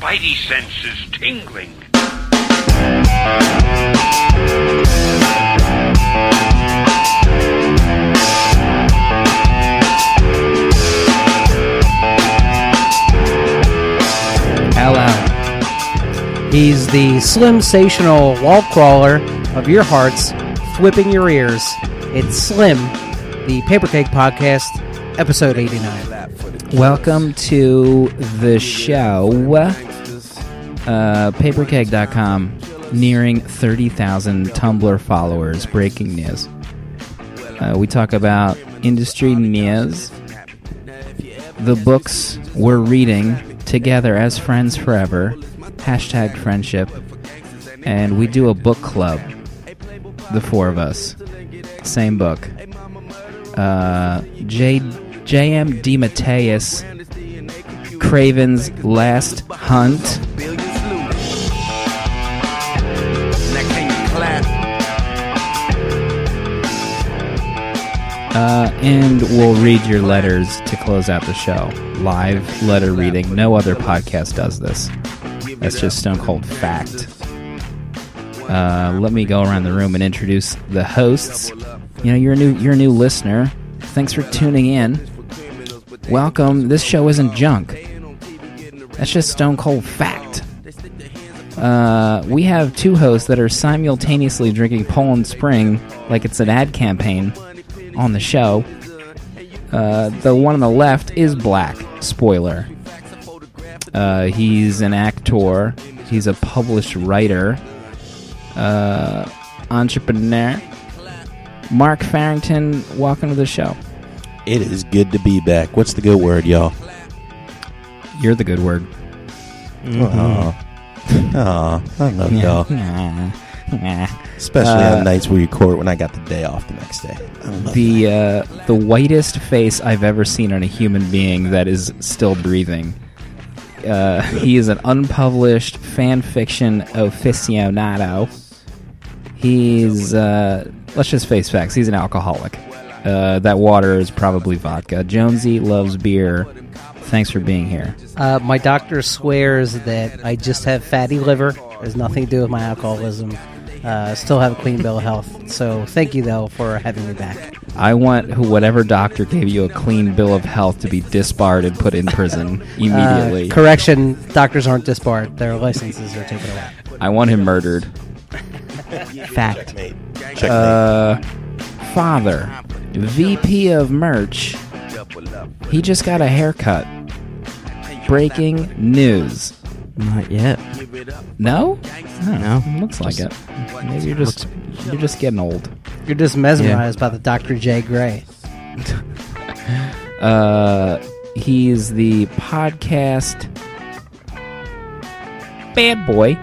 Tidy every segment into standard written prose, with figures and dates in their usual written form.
spidey senses tingling. Hello. He's the slim-sational wall crawler of your hearts, whipping your ears. It's Slim, the Paper Cake Podcast, episode 89. Welcome to the show. Papercake.com, nearing 30,000 Tumblr followers. Breaking news. We talk about industry news, the books we're reading together as friends forever, hashtag friendship, and we do a book club, the four of us. Same book. J.M. DeMatteis, Kraven's Last Hunt. And we'll read your letters to close out the show. Live letter reading. No other podcast does this. That's just stone cold fact. Let me go around the room and introduce the hosts. You know, you're a new listener. Thanks for tuning in. Welcome. This show isn't junk. That's just stone cold fact. We have two hosts that are simultaneously drinking Poland Spring like it's an ad campaign on the show. The one on the left is Black. Spoiler. He's an actor. He's a published writer. Entrepreneur. Mark Farrington, welcome to the show. It is good to be back. What's the good word, y'all? You're the good word. Mm-hmm. Oh, I love y'all. Especially on nights we record when I got the day off the next day. The whitest face I've ever seen on a human being that is still breathing. He is an unpublished fan fiction aficionado. He's, let's just face facts, he's an alcoholic. That water is probably vodka. Jonesy loves beer. Thanks for being here. My doctor swears that I just have fatty liver. There's nothing to do with my alcoholism. Still have a clean bill of health. So thank you, though, for having me back. I want whatever doctor gave you a clean bill of health to be disbarred and put in prison immediately. Correction, doctors aren't disbarred. Their licenses are taken away. I want him murdered. Fact. Checkmate. Father, VP of merch, he just got a haircut. Breaking news. Not yet. No? I don't know. It looks like it. Maybe you're just getting old. You're just mesmerized by the Dr. J. Gray. He's the podcast bad boy.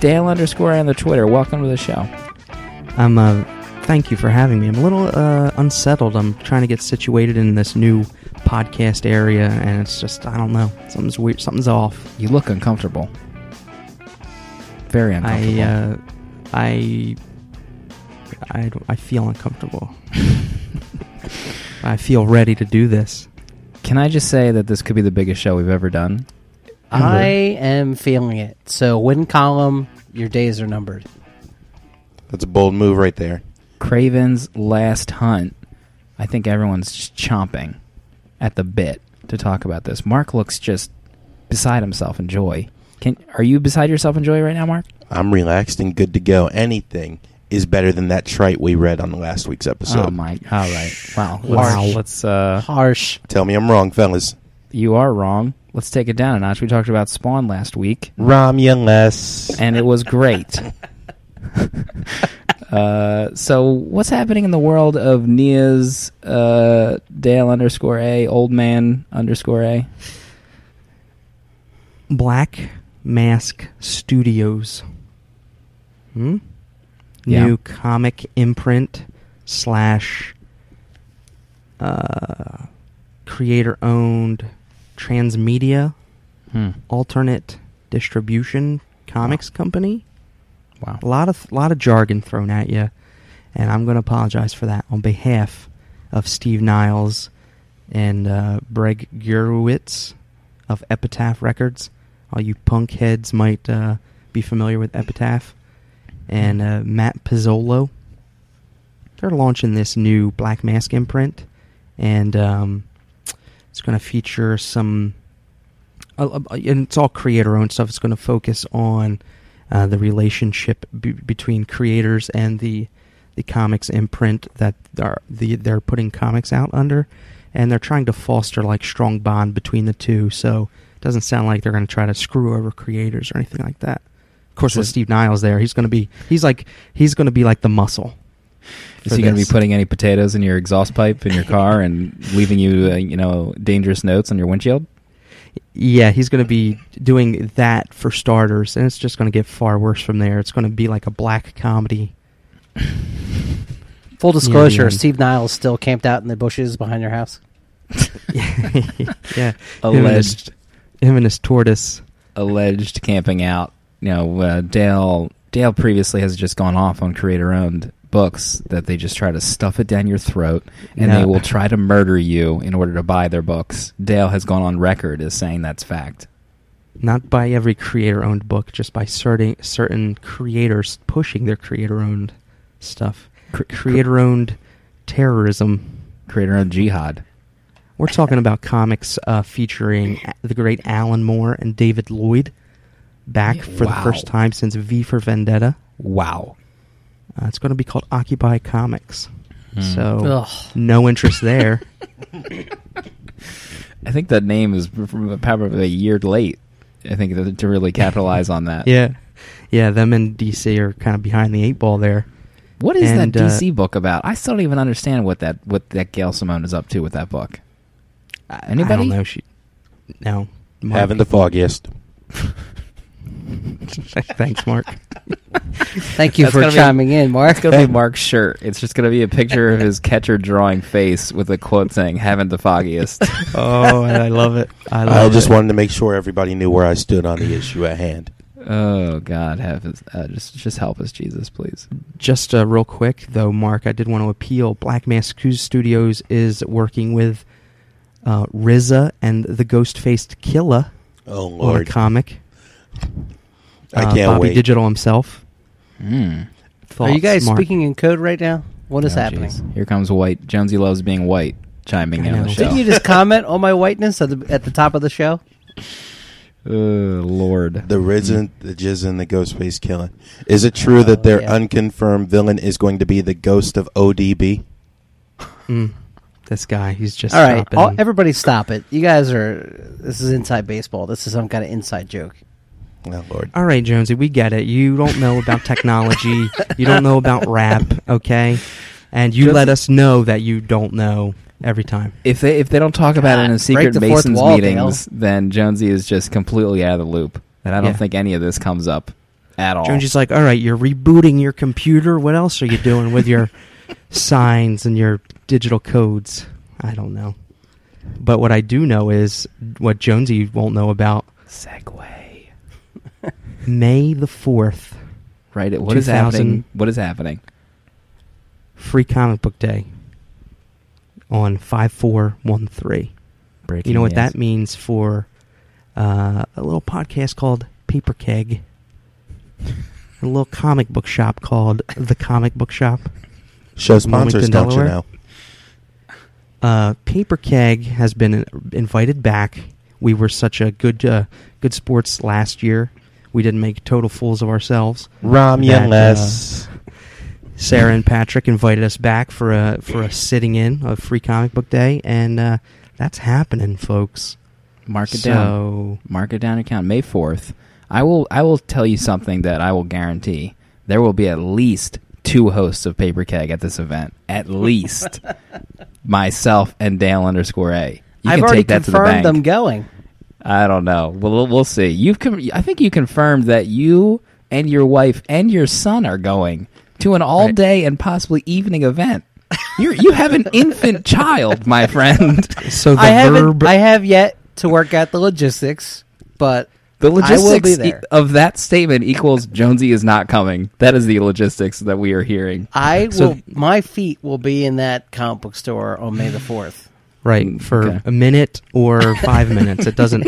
Dale _ on the Twitter. Welcome to the show. I'm thank you for having me. I'm a little unsettled. I'm trying to get situated in this new podcast area, and it's just, I don't know. Something's weird. Something's off. You look uncomfortable. Very uncomfortable. I feel uncomfortable. I feel ready to do this. Can I just say that this could be the biggest show we've ever done? I am feeling it. So win column, your days are numbered. That's a bold move right there. Kraven's Last Hunt. I think everyone's just chomping at the bit to talk about this. Mark looks just beside himself in joy. Are you beside yourself in joy right now, Mark? I'm relaxed and good to go. Anything is better than that trite we read on the last week's episode. Oh, my. All right. Wow. Harsh. Harsh. Tell me I'm wrong, fellas. You are wrong. Let's take it down a notch. We talked about Spawn last week. Romulus. And it was great. So what's happening in the world of Nia's Dale _A, old man _A? Black Mask Studios. New comic imprint / creator-owned transmedia alternate distribution comics company. Wow. A lot of jargon thrown at you, and I'm going to apologize for that on behalf of Steve Niles and Greg Gurwitz of Epitaph Records. all you punk heads might be familiar with Epitaph, and Matt Pizzolo. They're launching this new Black Mask imprint, and it's going to feature some... and it's all creator-owned stuff. It's going to focus on the relationship between creators and the comics imprint that they're putting comics out under. And they're trying to foster, like, strong bond between the two. So it doesn't sound like they're going to try to screw over creators or anything like that. Of course, with Steve Niles there, he's going to be like the muscle. Is he going to be putting any potatoes in your exhaust pipe in your car and leaving you, dangerous notes on your windshield? Yeah, he's going to be doing that for starters, and it's just going to get far worse from there. It's going to be like a black comedy. Full disclosure, Steve Niles still camped out in the bushes behind your house. Yeah. Alleged. Him and his tortoise. Alleged camping out. Dale previously has just gone off on creator-owned books that they just try to stuff it down your throat, and they will try to murder you in order to buy their books. Dale has gone on record as saying that's fact. Not by every creator-owned book, just by certain creators pushing their creator-owned stuff. Creator-owned terrorism. Creator-owned jihad. We're talking about comics featuring the great Alan Moore and David Lloyd back for the first time since V for Vendetta. Wow. It's going to be called Occupy Comics. So, no interest there. I think that name is probably a year late, I think, to really capitalize on that. Yeah, them and DC are kind of behind the eight ball there. What is that DC book about? I still don't even understand what that Gail Simone is up to with that book. Anybody? I don't know. No. Mark. Having the foggiest. Thanks, Mark. Thank you for chiming in, Mark. It's going to be Mark's shirt. It's just going to be a picture of his catcher drawing face with a quote saying, "Having the foggiest." Oh, and I love it. I just wanted to make sure everybody knew where I stood on the issue at hand. Oh, God, just help us, Jesus, please. Just real quick, though, Mark, I did want to appeal. Black Mask Studios is working with RZA and the Ghostface Killah. Oh, Lord. A comic. I can't Bobby wait. Digital himself. Thoughts, are you guys, Mark, speaking in code right now? What is happening? Geez. Here comes white. Jonesy loves being white, chiming in on the show. Didn't you just comment on my whiteness at the top of the show? Lord. The Risen, the Jizz, and the Ghostface Killah. Is it true that their unconfirmed villain is going to be the ghost of ODB? This guy, he's just... All right, everybody stop it. You guys this is inside baseball. This is some kind of inside joke. Oh, Lord. All right, Jonesy, we get it. You don't know about technology. You don't know about rap, okay? And you let us know that you don't know. Every time. If they don't talk about it in a secret Masons meetings, then Jonesy is just completely out of the loop. And I don't think any of this comes up at all. Jonesy's like, all right, you're rebooting your computer. What else are you doing with your signs and your digital codes? I don't know. But what I do know is what Jonesy won't know about. Segway. May the 4th. Right. What is happening? Free Comic Book Day. On 5413. You know what that means for a little podcast called Paper Keg, a little comic book shop called The Comic Book Shop. Show sponsors, don't you know? Paper Keg has been invited back. We were such a good sports last year. We didn't make total fools of ourselves. Romulus. Sarah and Patrick invited us back for a sitting in of Free Comic Book Day, and that's happening, folks. Mark it down. Mark it down and count. May 4th. I will tell you something that I will guarantee. There will be at least 2 hosts of Paper Keg at this event. At least. Myself and Dale_A. You I've can already take that to the bank. Confirmed them going. I don't know. We'll see. I think you confirmed that you and your wife and your son are going. To an all-day and possibly evening event. You have an infant child, my friend. So I have yet to work out the logistics, but I will be there. Of that statement equals Jonesy is not coming. That is the logistics that we are hearing. My feet will be in that comic book store on May the 4th. Right, for a minute or 5 minutes. It doesn't...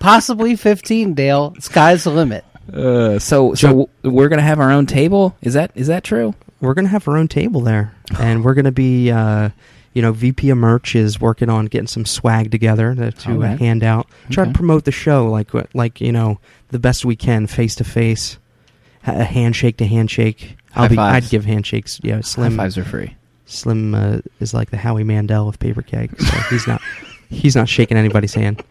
Possibly 15, Dale. Sky's the limit. So we're going to have our own table? Is that true? We're going to have our own table there. And we're going to be... VP of Merch is working on getting some swag together to hand out. Try to promote the show like the best we can, face-to-face, handshake to handshake. I'd give handshakes. Yeah, slim. High fives are free. Slim is like the Howie Mandel of Paper Keg. So he's not shaking anybody's hand.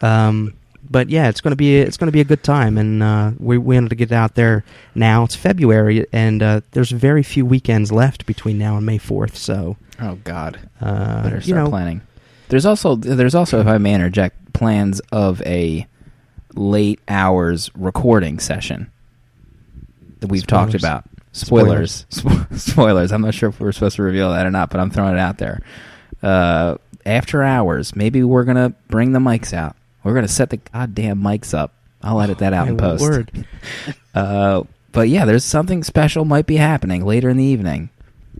But yeah, it's going to be a good time, and we wanted to get out there now. It's February, and there's very few weekends left between now and May 4th. So, oh God, better start planning. There's also, if I may interject, plans of a late hours recording session that we've talked about. Spoilers. I'm not sure if we're supposed to reveal that or not, but I'm throwing it out there. After hours, maybe we're gonna bring the mics out. We're going to set the goddamn mics up. I'll edit that out in post. Word. But yeah, there's something special might be happening later in the evening.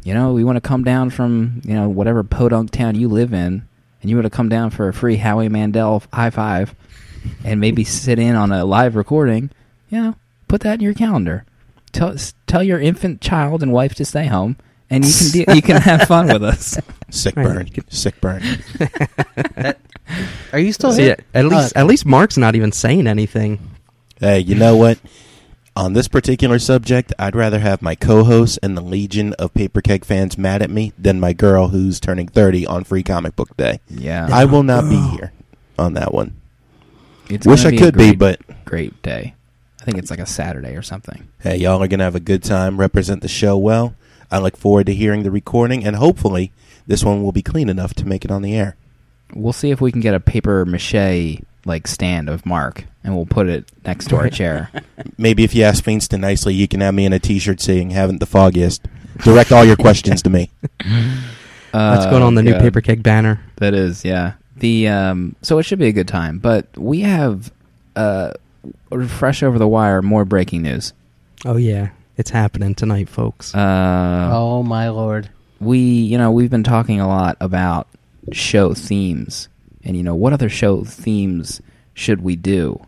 You know, we want to come down from, whatever podunk town you live in, and you want to come down for a free Howie Mandel high five and maybe sit in on a live recording. Put that in your calendar. Tell your infant child and wife to stay home, and you can have fun with us. Sick burn. Are you still here? At least Mark's not even saying anything. Hey, you know what? On this particular subject, I'd rather have my co-host and the legion of Paper Keg fans mad at me than my girl who's turning 30 on Free Comic Book Day. Yeah, I will not be here on that one. Wish I could, but great day. I think it's like a Saturday or something. Hey, y'all are gonna have a good time. Represent the show well. I look forward to hearing the recording, and hopefully this one will be clean enough to make it on the air. We'll see if we can get a paper mache stand of Mark, and we'll put it next to our chair. Maybe if you ask Feinston nicely, you can have me in a T-shirt saying, haven't the foggiest. Direct all your questions to me. That's going on the new Paper Keg banner. That is, yeah. So it should be a good time, but we have fresh over the wire, more breaking news. Oh, yeah. It's happening tonight, folks. Oh, my Lord. We've been talking a lot about show themes, and what other show themes should we do?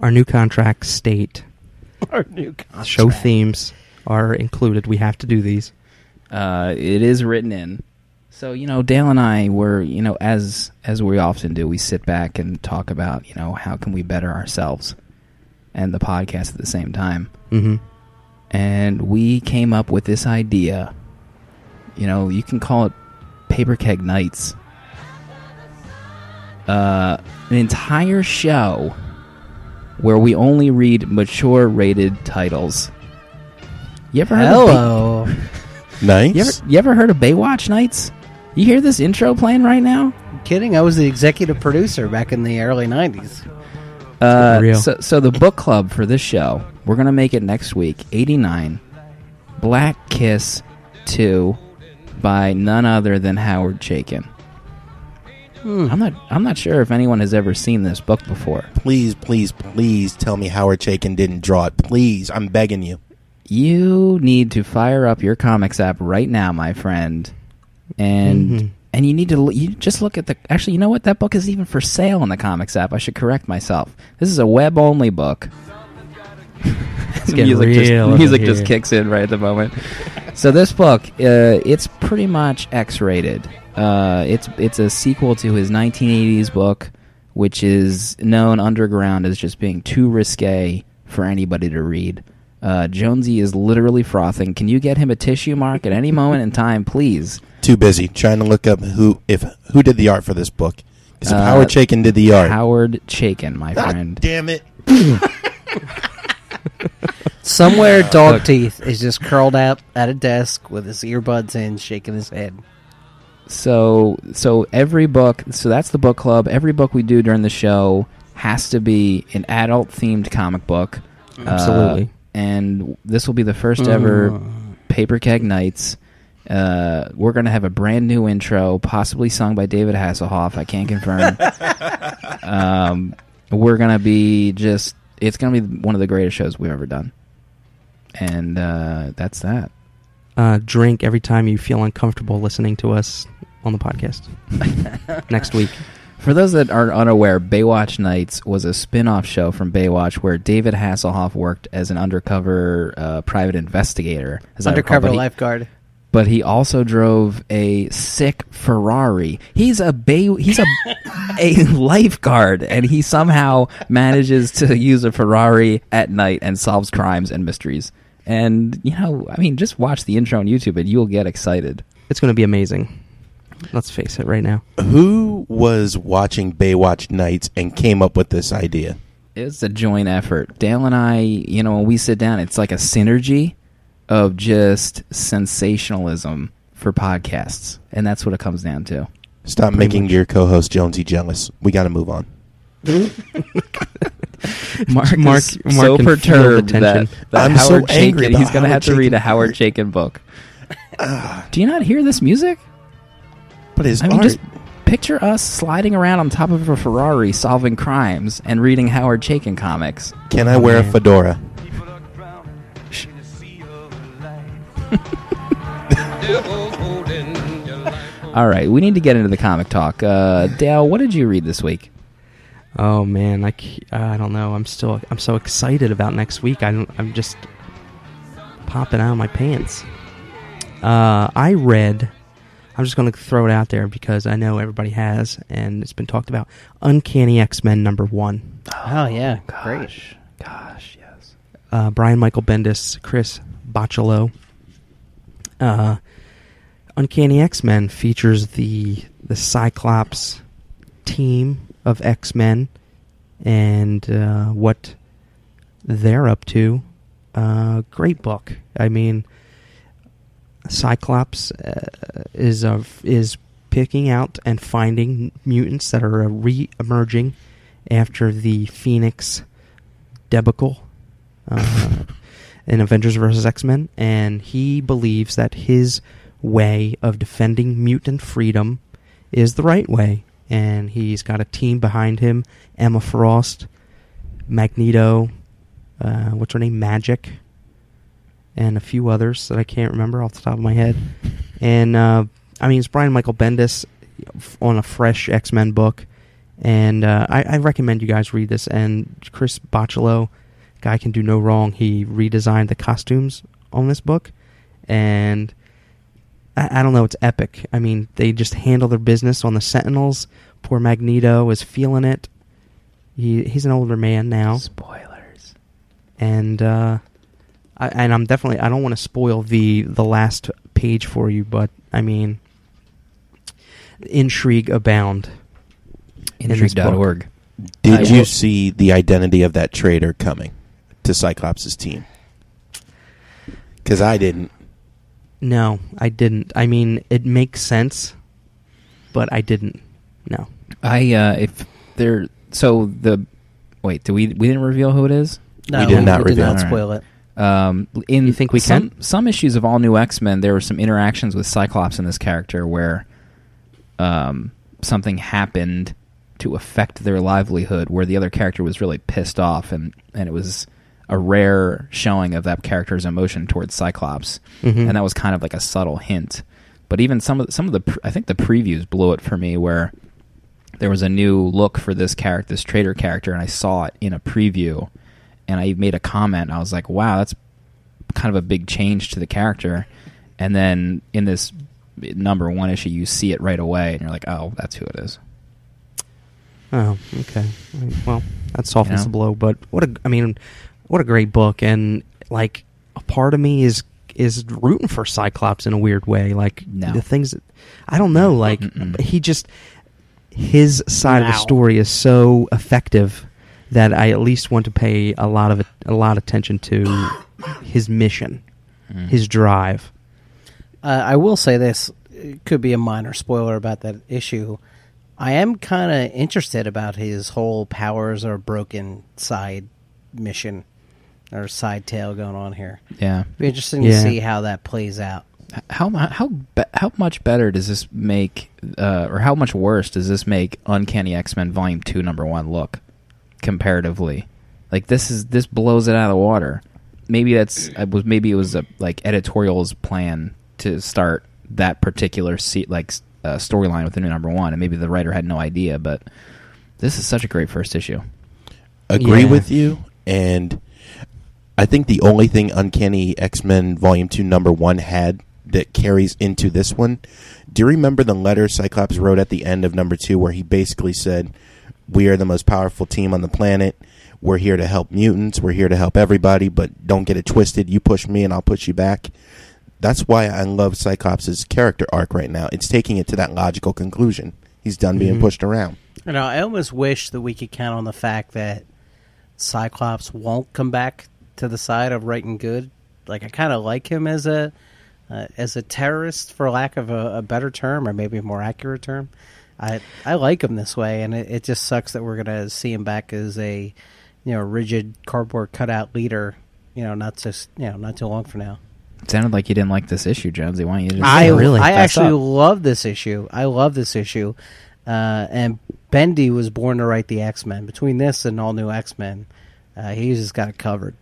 Our new contracts state show themes are included. We have to do these. It is written in. So Dale and I were as we often do, we sit back and talk about how can we better ourselves and the podcast at the same time. Mm-hmm. And we came up with this idea. You can call it Paper Keg Nights. An entire show where we only read mature-rated titles. You ever heard of Nights? You ever heard of Baywatch Nights? You hear this intro playing right now? I'm kidding. I was the executive producer back in the early 90s. So the book club for this show, we're going to make it next week, 89, Black Kiss 2 by none other than Howard Chaykin. I'm not sure if anyone has ever seen this book before. Please tell me Howard Chaykin didn't draw it. Please, I'm begging you. You need to fire up your comics app right now, my friend. And you need to just look at the... Actually, you know what? That book is even for sale on the comics app. I should correct myself. This is a web-only book. Music just kicks in right at the moment. So this book, it's pretty much X-rated. It's a sequel to his 1980s book, which is known underground as just being too risque for anybody to read. Jonesy is literally frothing. Can you get him a tissue, Mark, at any moment in time, please? Too busy trying to look up who did the art for this book. Because Howard Chaykin did the art. Howard Chaykin, my friend. Damn it. Somewhere Dog Teeth is just curled up at a desk with his earbuds in, shaking his head. So every book, so that's the book club. Every book we do during the show has to be an adult-themed comic book. Absolutely. And this will be the first ever Paper Keg Nights. We're going to have a brand new intro, possibly sung by David Hasselhoff. I can't confirm. We're going to be just... It's going to be one of the greatest shows we've ever done. And that's that. Drink every time you feel uncomfortable listening to us. on the podcast next week. For those that are unaware, Baywatch Nights was a spin-off show from Baywatch where David Hasselhoff worked as an undercover private investigator. Lifeguard. But he also drove a sick Ferrari. He's a lifeguard, and he somehow manages to use a Ferrari at night and solves crimes and mysteries. And, you know, I mean, just watch the intro on YouTube and you'll get excited. It's going to be amazing. Let's face it right now. Who was watching Baywatch Nights and came up with this idea? It's a joint effort. Dale and I, you know, when we sit down, it's like a synergy of just sensationalism for podcasts. And that's what it comes down to. Stop making your co-host Jonesy jealous. We got to move on. Mark so perturbed that I'm Howard so angry Chaykin, he's going to have to read a Howard Chaykin book. Do you not hear this music? But it's art. Just picture us sliding around on top of a Ferrari solving crimes and reading Howard Chaykin comics. Can I wear a fedora? All right, we need to get into the comic talk. Dale, what did you read this week? Oh man, I don't know. I'm so excited about next week. I'm just popping out of my pants. I'm just going to throw it out there because I know everybody has, and it's been talked about. Uncanny X-Men #1. Oh yeah, gosh. Great. Gosh, yes. Brian Michael Bendis, Chris Bachalo. Uncanny X-Men features the Cyclops team of X-Men and what they're up to. Great book. I mean, Cyclops is picking out and finding mutants that are re-emerging after the Phoenix debacle in Avengers vs. X-Men, and he believes that his way of defending mutant freedom is the right way. And he's got a team behind him: Emma Frost, Magneto, what's her name, Magic, and a few others that I can't remember off the top of my head. And, I mean, it's Brian Michael Bendis on a fresh X-Men book. And I recommend you guys read this. And Chris Bachalo, guy can do no wrong. He redesigned the costumes on this book. And I don't know, it's epic. I mean, they just handle their business on the Sentinels. Poor Magneto is feeling it. He's an older man now. Spoilers. And, I don't want to spoil the last page for you, but, I mean, intrigue abound. Intrigue.org. Did you see the identity of that traitor coming to Cyclops' team? Because I didn't. No, I didn't. I mean, it makes sense, but I didn't. No. We didn't reveal who it is? No, we did not spoil it. You think we can? Some issues of All New X-Men, there were some interactions with Cyclops and this character where something happened to affect their livelihood, where the other character was really pissed off, and it was a rare showing of that character's emotion towards Cyclops, and that was kind of like a subtle hint. But even I think the previews blew it for me, where there was a new look for this character, this traitor character, and I saw it in a preview. And I made a comment. I was like, wow, that's kind of a big change to the character. And then in this #1 issue, you see it right away. And you're like, oh, that's who it is. Oh, okay. Well, that softens the blow. But what a great book. And, like, a part of me is rooting for Cyclops in a weird way. Like, the things that, I don't know. Like, his side of the story is so effective that I at least want to pay a lot of attention to his mission, his drive. I will say this, it could be a minor spoiler about that issue. I am kind of interested about his whole powers are broken side mission or side tale going on here. Yeah, it'd be interesting to see how that plays out. How much better does this make, or how much worse does this make Uncanny X-Men Volume 2 #1 look? Comparatively, like this blows it out of the water. Maybe it was like editorial's plan to start that particular storyline within number one, and maybe the writer had no idea, but this is such a great first issue. Agree with you, and I think the only thing Uncanny X-Men Volume 2 Number 1 had that carries into this one, do you remember the letter Cyclops wrote at the end of Number 2 where he basically said, we are the most powerful team on the planet, we're here to help mutants, we're here to help everybody, but don't get it twisted, you push me and I'll push you back. That's why I love Cyclops' character arc right now. It's taking it to that logical conclusion. He's done being pushed around. You know, I almost wish that we could count on the fact that Cyclops won't come back to the side of right and good. Like, I kind of like him as a terrorist, for lack of a better term, or maybe a more accurate term. I like him this way, and it just sucks that we're gonna see him back as a, you know, rigid cardboard cutout leader. You know, not too long from now. It sounded like you didn't like this issue, Jonesy. Why don't you just love this issue. I love this issue. And Bendy was born to write the X-Men. Between this and All New X-Men, he's just got it covered.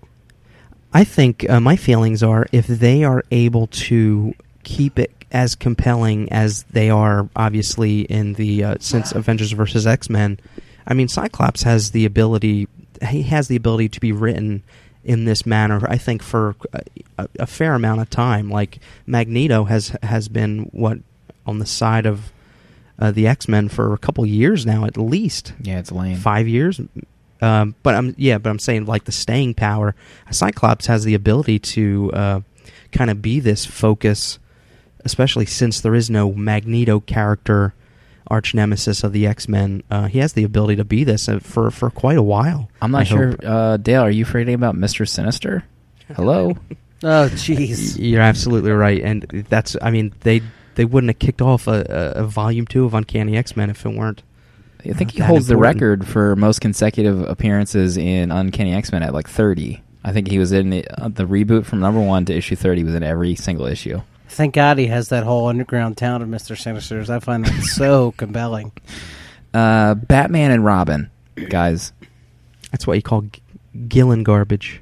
I think my feelings are, if they are able to keep it as compelling as they are, obviously, in the since Avengers versus X-Men, I mean, Cyclops has the ability. He has the ability to be written in this manner, I think, for a fair amount of time. Like, Magneto has been on the side of the X-Men for a couple years now, at least. Yeah, it's lame. 5 years, but I'm saying, like, the staying power. Cyclops has the ability to kind of be this focus, especially since there is no Magneto character, arch nemesis of the X-Men. He has the ability to be this for quite a while. I'm not sure. Dale, are you forgetting about Mr. Sinister? Hello? Oh, jeez. You're absolutely right. And that's, I mean, they wouldn't have kicked off a Volume 2 of Uncanny X-Men if it weren't. I think he holds the record for most consecutive appearances in Uncanny X-Men at like 30. I think he was in the reboot from number 1 to issue 30 was in every single issue. Thank God he has that whole underground town of Mr. Sinisters. I find that so compelling. Batman and Robin, guys. That's what you call Gillen garbage.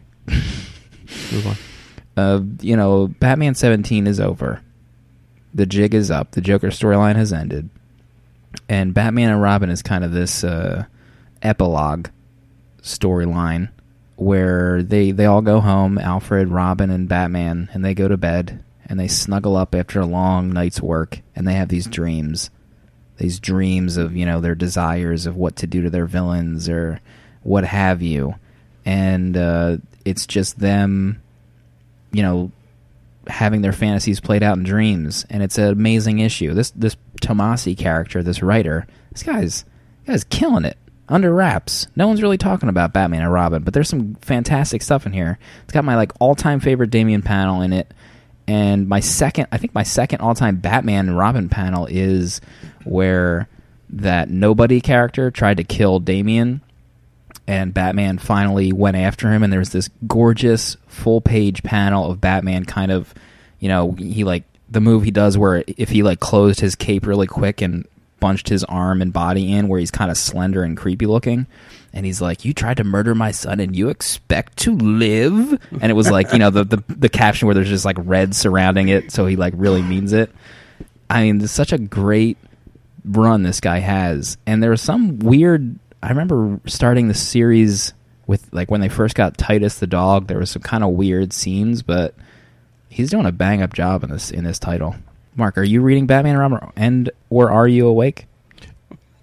Move on. You know, Batman 17 is over. The jig is up. The Joker storyline has ended. And Batman and Robin is kind of this epilogue storyline where they all go home, Alfred, Robin, and Batman, and they go to bed. And they snuggle up after a long night's work, and they have these dreams of, you know, their desires of what to do to their villains or what have you. And it's just them, you know, having their fantasies played out in dreams. And it's an amazing issue. This Tomasi character, this writer, this guy's killing it. Under wraps. No one's really talking about Batman and Robin, but there's some fantastic stuff in here. It's got my, like, all-time favorite Damian panel in it. And my second all-time Batman and Robin panel is where that nobody character tried to kill Damian, and Batman finally went after him, and there's this gorgeous full-page panel of Batman kind of, you know, he, like, the move he does where if he, like, closed his cape really quick and bunched his arm and body in where he's kind of slender and creepy looking, and he's like, you tried to murder my son and you expect to live? And it was like, you know, the caption where there's just like red surrounding it, so he like really means it. I mean, there's such a great run this guy has. And there was some weird, I remember starting the series with, like, when they first got Titus the dog, there was some kind of weird scenes, but he's doing a bang up job in this title. Mark, are you reading Batman and Robin, and or are you awake?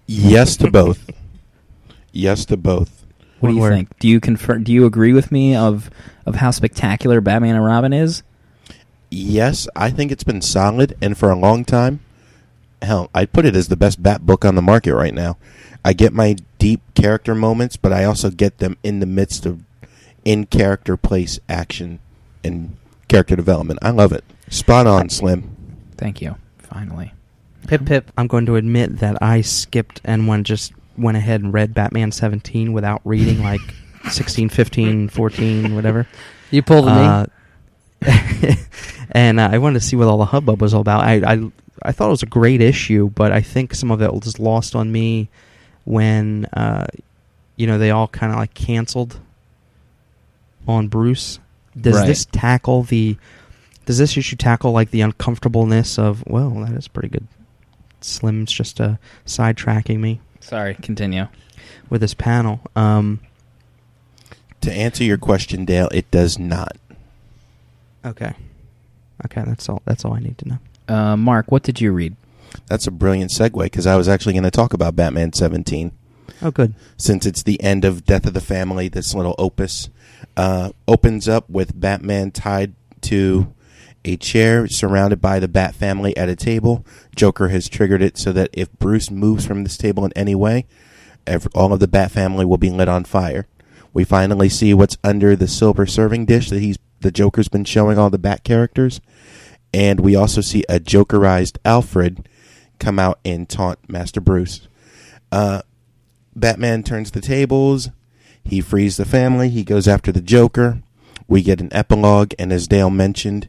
Yes to both. Yes to both. What do you think? Do you confirm? Do you agree with me of how spectacular Batman and Robin is? Yes, I think it's been solid, and for a long time, hell, I'd put it as the best Bat book on the market right now. I get my deep character moments, but I also get them in the midst of in-character place action and character development. I love it. Spot on, Slim. Thank you. Finally. Pip, pip. I'm going to admit that I skipped and went ahead and read Batman 17 without reading, like, 16, 15, 14, whatever. You pulled me. And I wanted to see what all the hubbub was all about. I thought it was a great issue, but I think some of it was lost on me when, you know, they all kind of, like, canceled on Bruce. Does this issue tackle, like, the uncomfortableness of, well, that is pretty good Slim's just sidetracking me. Sorry, continue. With this panel. To answer your question, Dale, it does not. Okay. Okay, that's all I need to know. Mark, what did you read? That's a brilliant segue, because I was actually going to talk about Batman 17. Oh, good. Since it's the end of Death of the Family, this little opus opens up with Batman tied to a chair surrounded by the Bat family at a table. Joker has triggered it so that if Bruce moves from this table in any way, all of the Bat family will be lit on fire. We finally see what's under the silver serving dish that the Joker's been showing all the Bat characters. And we also see a Jokerized Alfred come out and taunt Master Bruce. Batman turns the tables. He frees the family. He goes after the Joker. We get an epilogue, and as Dale mentioned,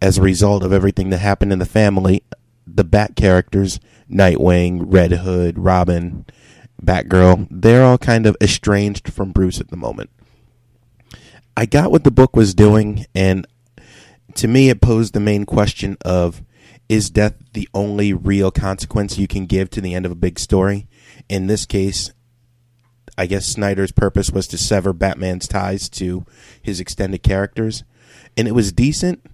as a result of everything that happened in the family, the Bat characters, Nightwing, Red Hood, Robin, Batgirl, they're all kind of estranged from Bruce at the moment. I got what the book was doing, and to me it posed the main question of, is death the only real consequence you can give to the end of a big story? In this case, I guess Snyder's purpose was to sever Batman's ties to his extended characters. And it was decent,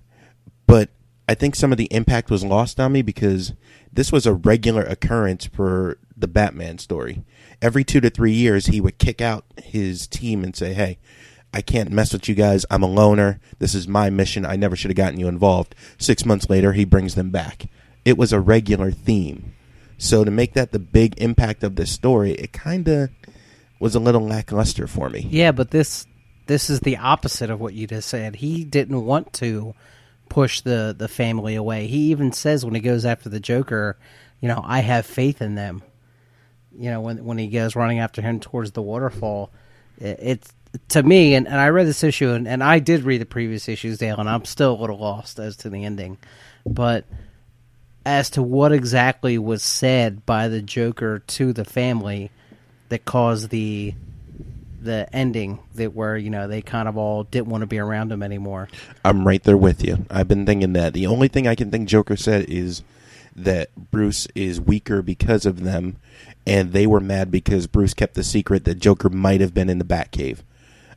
but I think some of the impact was lost on me because this was a regular occurrence for the Batman story. Every 2 to 3 years, he would kick out his team and say, hey, I can't mess with you guys. I'm a loner. This is my mission. I never should have gotten you involved. 6 months later, he brings them back. It was a regular theme. So to make that the big impact of this story, it kind of was a little lackluster for me. Yeah, but this is the opposite of what you just said. He didn't want to push the family away. He even says when he goes after the Joker, you know, I have faith in them. You know, when he goes running after him towards the waterfall, it's to me, and I read this issue, and I did read the previous issues, Dale, and I'm still a little lost as to the ending. But as to what exactly was said by the Joker to the family that caused the ending that where, you know, they kind of all didn't want to be around him anymore. I'm right there with you. I've been thinking that. The only thing I can think Joker said is that Bruce is weaker because of them, and they were mad because Bruce kept the secret that Joker might have been in the Batcave.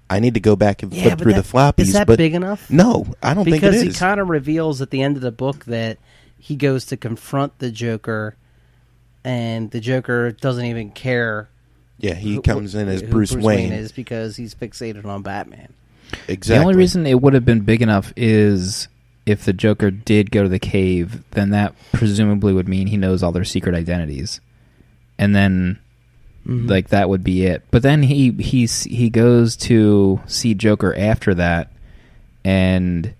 I need to go back and flip through the floppies. Is that big enough? No, I don't think it is. Because he kind of reveals at the end of the book that he goes to confront the Joker, and the Joker doesn't even care. Yeah, he comes in as Bruce Wayne is because he's fixated on Batman. Exactly. The only reason it would have been big enough is if the Joker did go to the cave, then that presumably would mean he knows all their secret identities, and then like that would be it. But then he goes to see Joker after that, and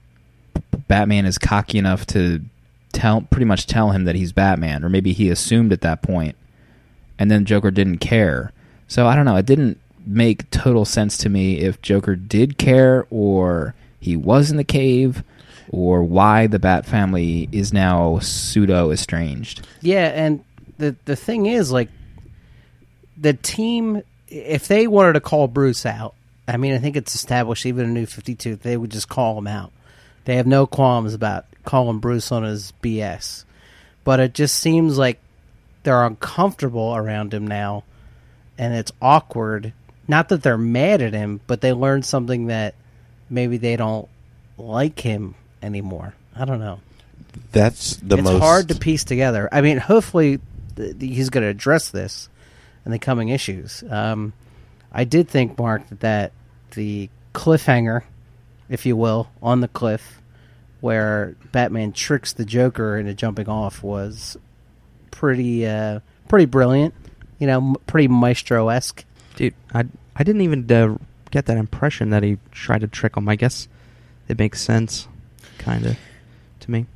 Batman is cocky enough to pretty much tell him that he's Batman, or maybe he assumed at that point, and then Joker didn't care. So I don't know. It didn't make total sense to me if Joker did care or he was in the cave or why the Bat family is now pseudo-estranged. Yeah, and the thing is, like, the team, if they wanted to call Bruce out, I mean, I think it's established even in New 52, they would just call him out. They have no qualms about calling Bruce on his BS. But it just seems like they're uncomfortable around him now, and it's awkward. Not that they're mad at him, but they learned something that maybe they don't like him anymore. I don't know. It's hard to piece together. I mean, hopefully he's going to address this in the coming issues. I did think, Mark, that the cliffhanger, if you will, on the cliff where Batman tricks the Joker into jumping off was pretty brilliant. You know, pretty maestro-esque. Dude, I didn't even get that impression that he tried to trick him. I guess it makes sense, kind of, to me.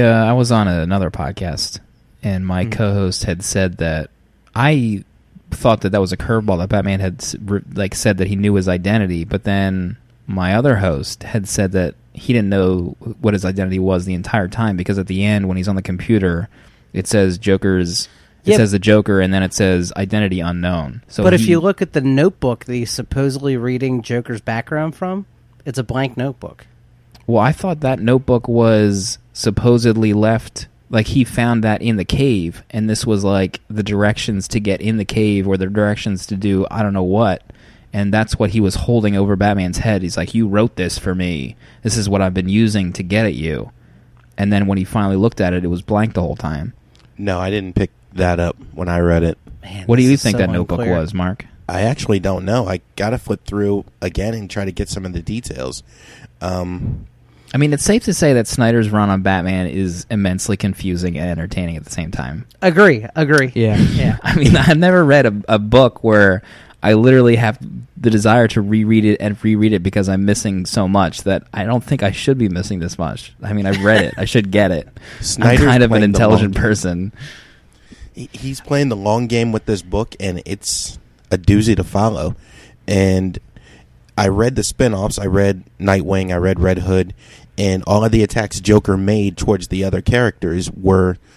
I was on another podcast, and my co-host had said that I thought that was a curveball that Batman had said that he knew his identity, but then my other host had said that he didn't know what his identity was the entire time, because at the end, when he's on the computer, it says Joker's... It says the Joker, and then it says identity unknown. So but if you look at the notebook that he's supposedly reading Joker's background from, it's a blank notebook. Well, I thought that notebook was supposedly left like he found that in the cave, and this was like the directions to get in the cave or the directions to do I don't know what, and that's what he was holding over Batman's head. He's like, you wrote this for me. This is what I've been using to get at you. And then when he finally looked at it, it was blank the whole time. No, I didn't pick that up when I read it. Man, what do you think that notebook was, Mark? I actually don't know. I got to flip through again and try to get some of the details. I mean, it's safe to say that Snyder's run on Batman is immensely confusing and entertaining at the same time. Agree. Yeah. I mean, I've never read a book where I literally have the desire to reread it because I'm missing so much that I don't think I should be missing this much. I mean, I've read it. I should get it. Snyder's I'm kind of an intelligent person. He's playing the long game with this book, and it's a doozy to follow. And I read the spin-offs, I read Nightwing, I read Red Hood, and all of the attacks Joker made towards the other characters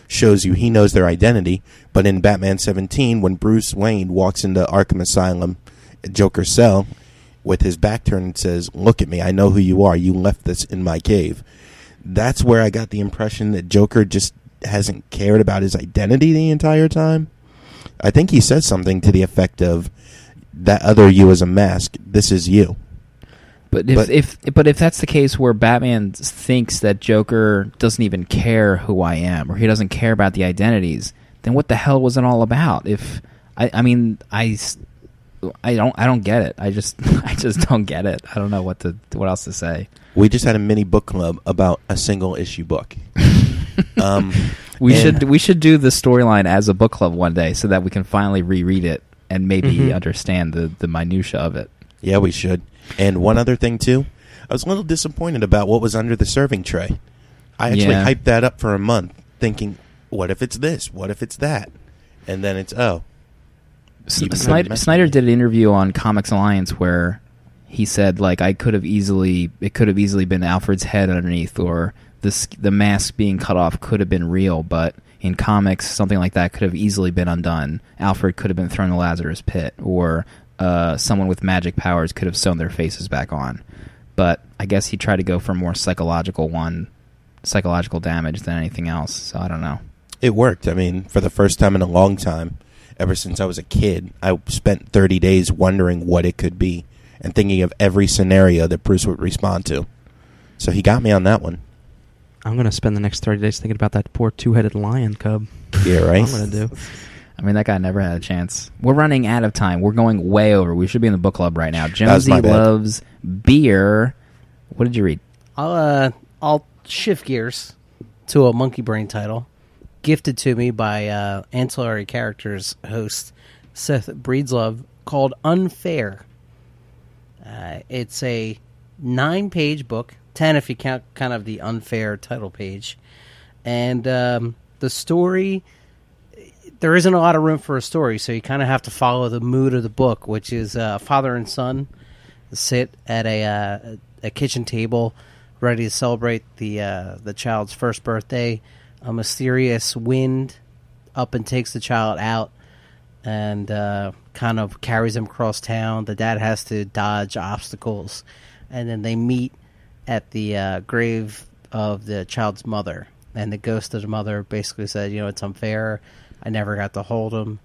shows you he knows their identity, but in Batman 17, when Bruce Wayne walks into Arkham Asylum, Joker's cell, with his back turned and says, look at me, I know who you are, you left this in my cave. That's where I got the impression that Joker just hasn't cared about his identity the entire time. I think he says something to the effect of, that other you is a mask. This is you. But if that's the case where Batman thinks that Joker doesn't even care who I am, or he doesn't care about the identities, then what the hell was it all about? If I mean I don't get it. I just don't get it. I don't know what else to say. We just had a mini book club about a single issue book. We should do the storyline as a book club one day so that we can finally reread it. And maybe understand the minutia of it. Yeah, we should. And one other thing, too. I was a little disappointed about what was under the serving tray. I actually hyped that up for a month, thinking, what if it's this? What if it's that? And then it's, oh. Snyder did an interview on Comics Alliance where he said, like, it could have easily been Alfred's head underneath, or the mask being cut off could have been real, but in comics, something like that could have easily been undone. Alfred could have been thrown in the Lazarus pit, or someone with magic powers could have sewn their faces back on. But I guess he tried to go for a more psychological damage than anything else, so I don't know. It worked. I mean, for the first time in a long time, ever since I was a kid, I spent 30 days wondering what it could be and thinking of every scenario that Bruce would respond to. So he got me on that one. I'm going to spend the next 30 days thinking about that poor two-headed lion cub. Yeah, right? I'm going to do. I mean, that guy never had a chance. We're running out of time. We're going way over. We should be in the book club right now. Jonesy loves beer. What did you read? I'll shift gears to a Monkey Brain title gifted to me by Ancillary Characters host Seth Breedslove called Unfair. It's a 9-page book. 10 if you count kind of the unfair title page. And the story, there isn't a lot of room for a story, so you kind of have to follow the mood of the book, which is father and son sit at a kitchen table ready to celebrate the child's first birthday. A mysterious wind up and takes the child out and kind of carries him across town. The dad has to dodge obstacles, and then they meet at the grave of the child's mother, and the ghost of the mother basically said, you know, it's unfair. I never got to hold him.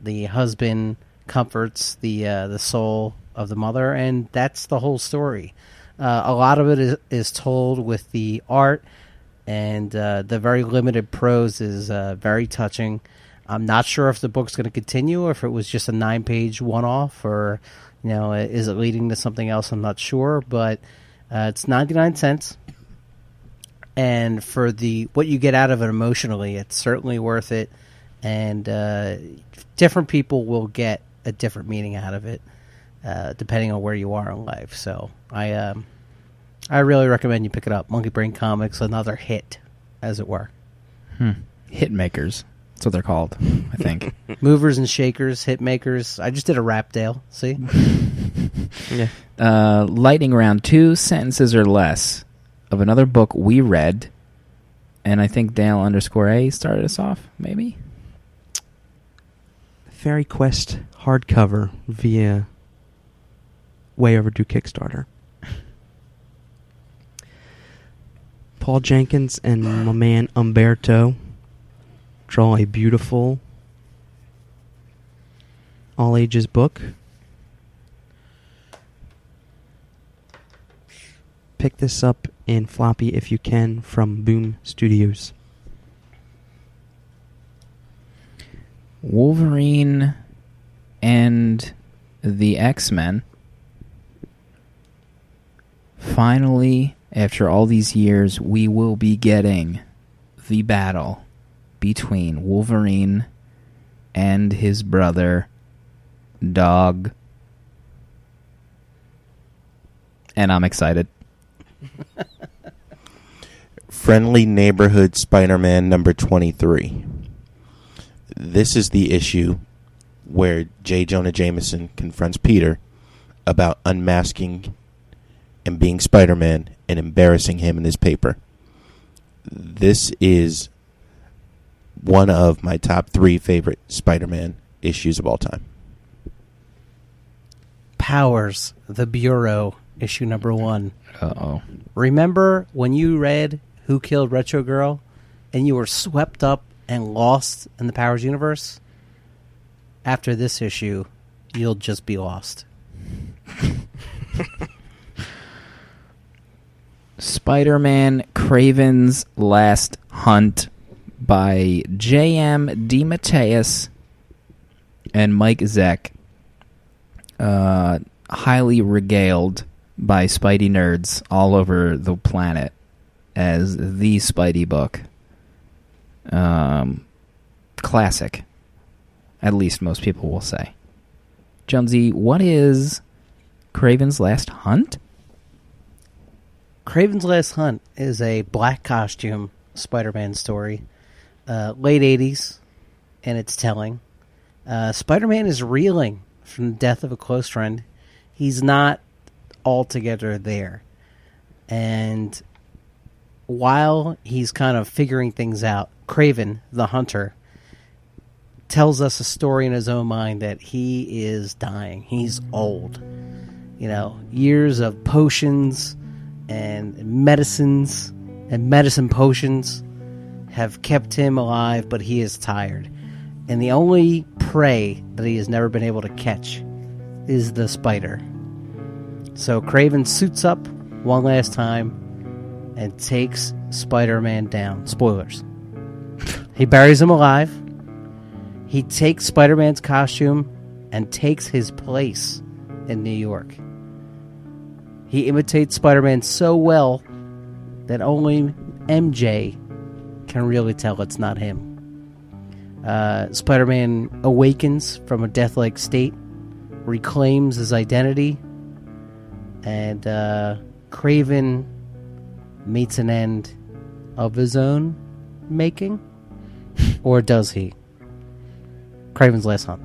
The husband comforts the soul of the mother, and that's the whole story. A lot of it is told with the art, and the very limited prose is very touching. I'm not sure if the book's going to continue, or if it was just a 9-page one-off, or, you know, is it leading to something else? I'm not sure, but it's 99 cents, and for the what you get out of it emotionally, it's certainly worth it, and different people will get a different meaning out of it, depending on where you are in life. So I really recommend you pick it up. Monkey Brain Comics, another hit, as it were. Hit makers. That's what they're called, I think. Movers and shakers, hit makers. I just did a rap, Dale. See? Yeah. Lightning round, 2 sentences or less of another book we read, and I think Dale_A started us off, maybe? Fairy Quest hardcover via Way Overdue Kickstarter. Paul Jenkins and my man Umberto draw a beautiful all-ages book. Pick this up in floppy if you can from Boom Studios. Wolverine and the X-Men finally, after all these years, we will be getting the battle between Wolverine and his brother Dog, and I'm excited. Friendly Neighborhood Spider-Man number 23. This is the issue where J. Jonah Jameson confronts Peter about unmasking and being Spider-Man and embarrassing him in his paper. This is one of my top 3 favorite Spider-Man issues of all time. Powers, the Bureau, issue number 1. Uh-oh. Remember when you read Who Killed Retro Girl and you were swept up and lost in the Powers universe? After this issue, you'll just be lost. Spider-Man Kraven's Last Hunt by J.M. DeMatteis and Mike Zeck. Highly regaled by Spidey nerds all over the planet as the Spidey book. Classic. At least most people will say. Jonesy, what is Kraven's Last Hunt? Kraven's Last Hunt is a black costume Spider-Man story, late 80s, and it's telling. Spider-Man is reeling from the death of a close friend. He's not altogether there. And while he's kind of figuring things out, Kraven, the hunter, tells us a story in his own mind that he is dying. He's old. You know, years of potions and medicines and medicine potions have kept him alive, but he is tired. And the only prey that he has never been able to catch is the spider. So Kraven suits up one last time and takes Spider-Man down. Spoilers. He buries him alive. He takes Spider-Man's costume and takes his place in New York. He imitates Spider-Man so well that only MJ can really tell it's not him. Spider-Man awakens from a death-like state, reclaims his identity, and Kraven meets an end of his own making. Or does he? Kraven's Last Hunt.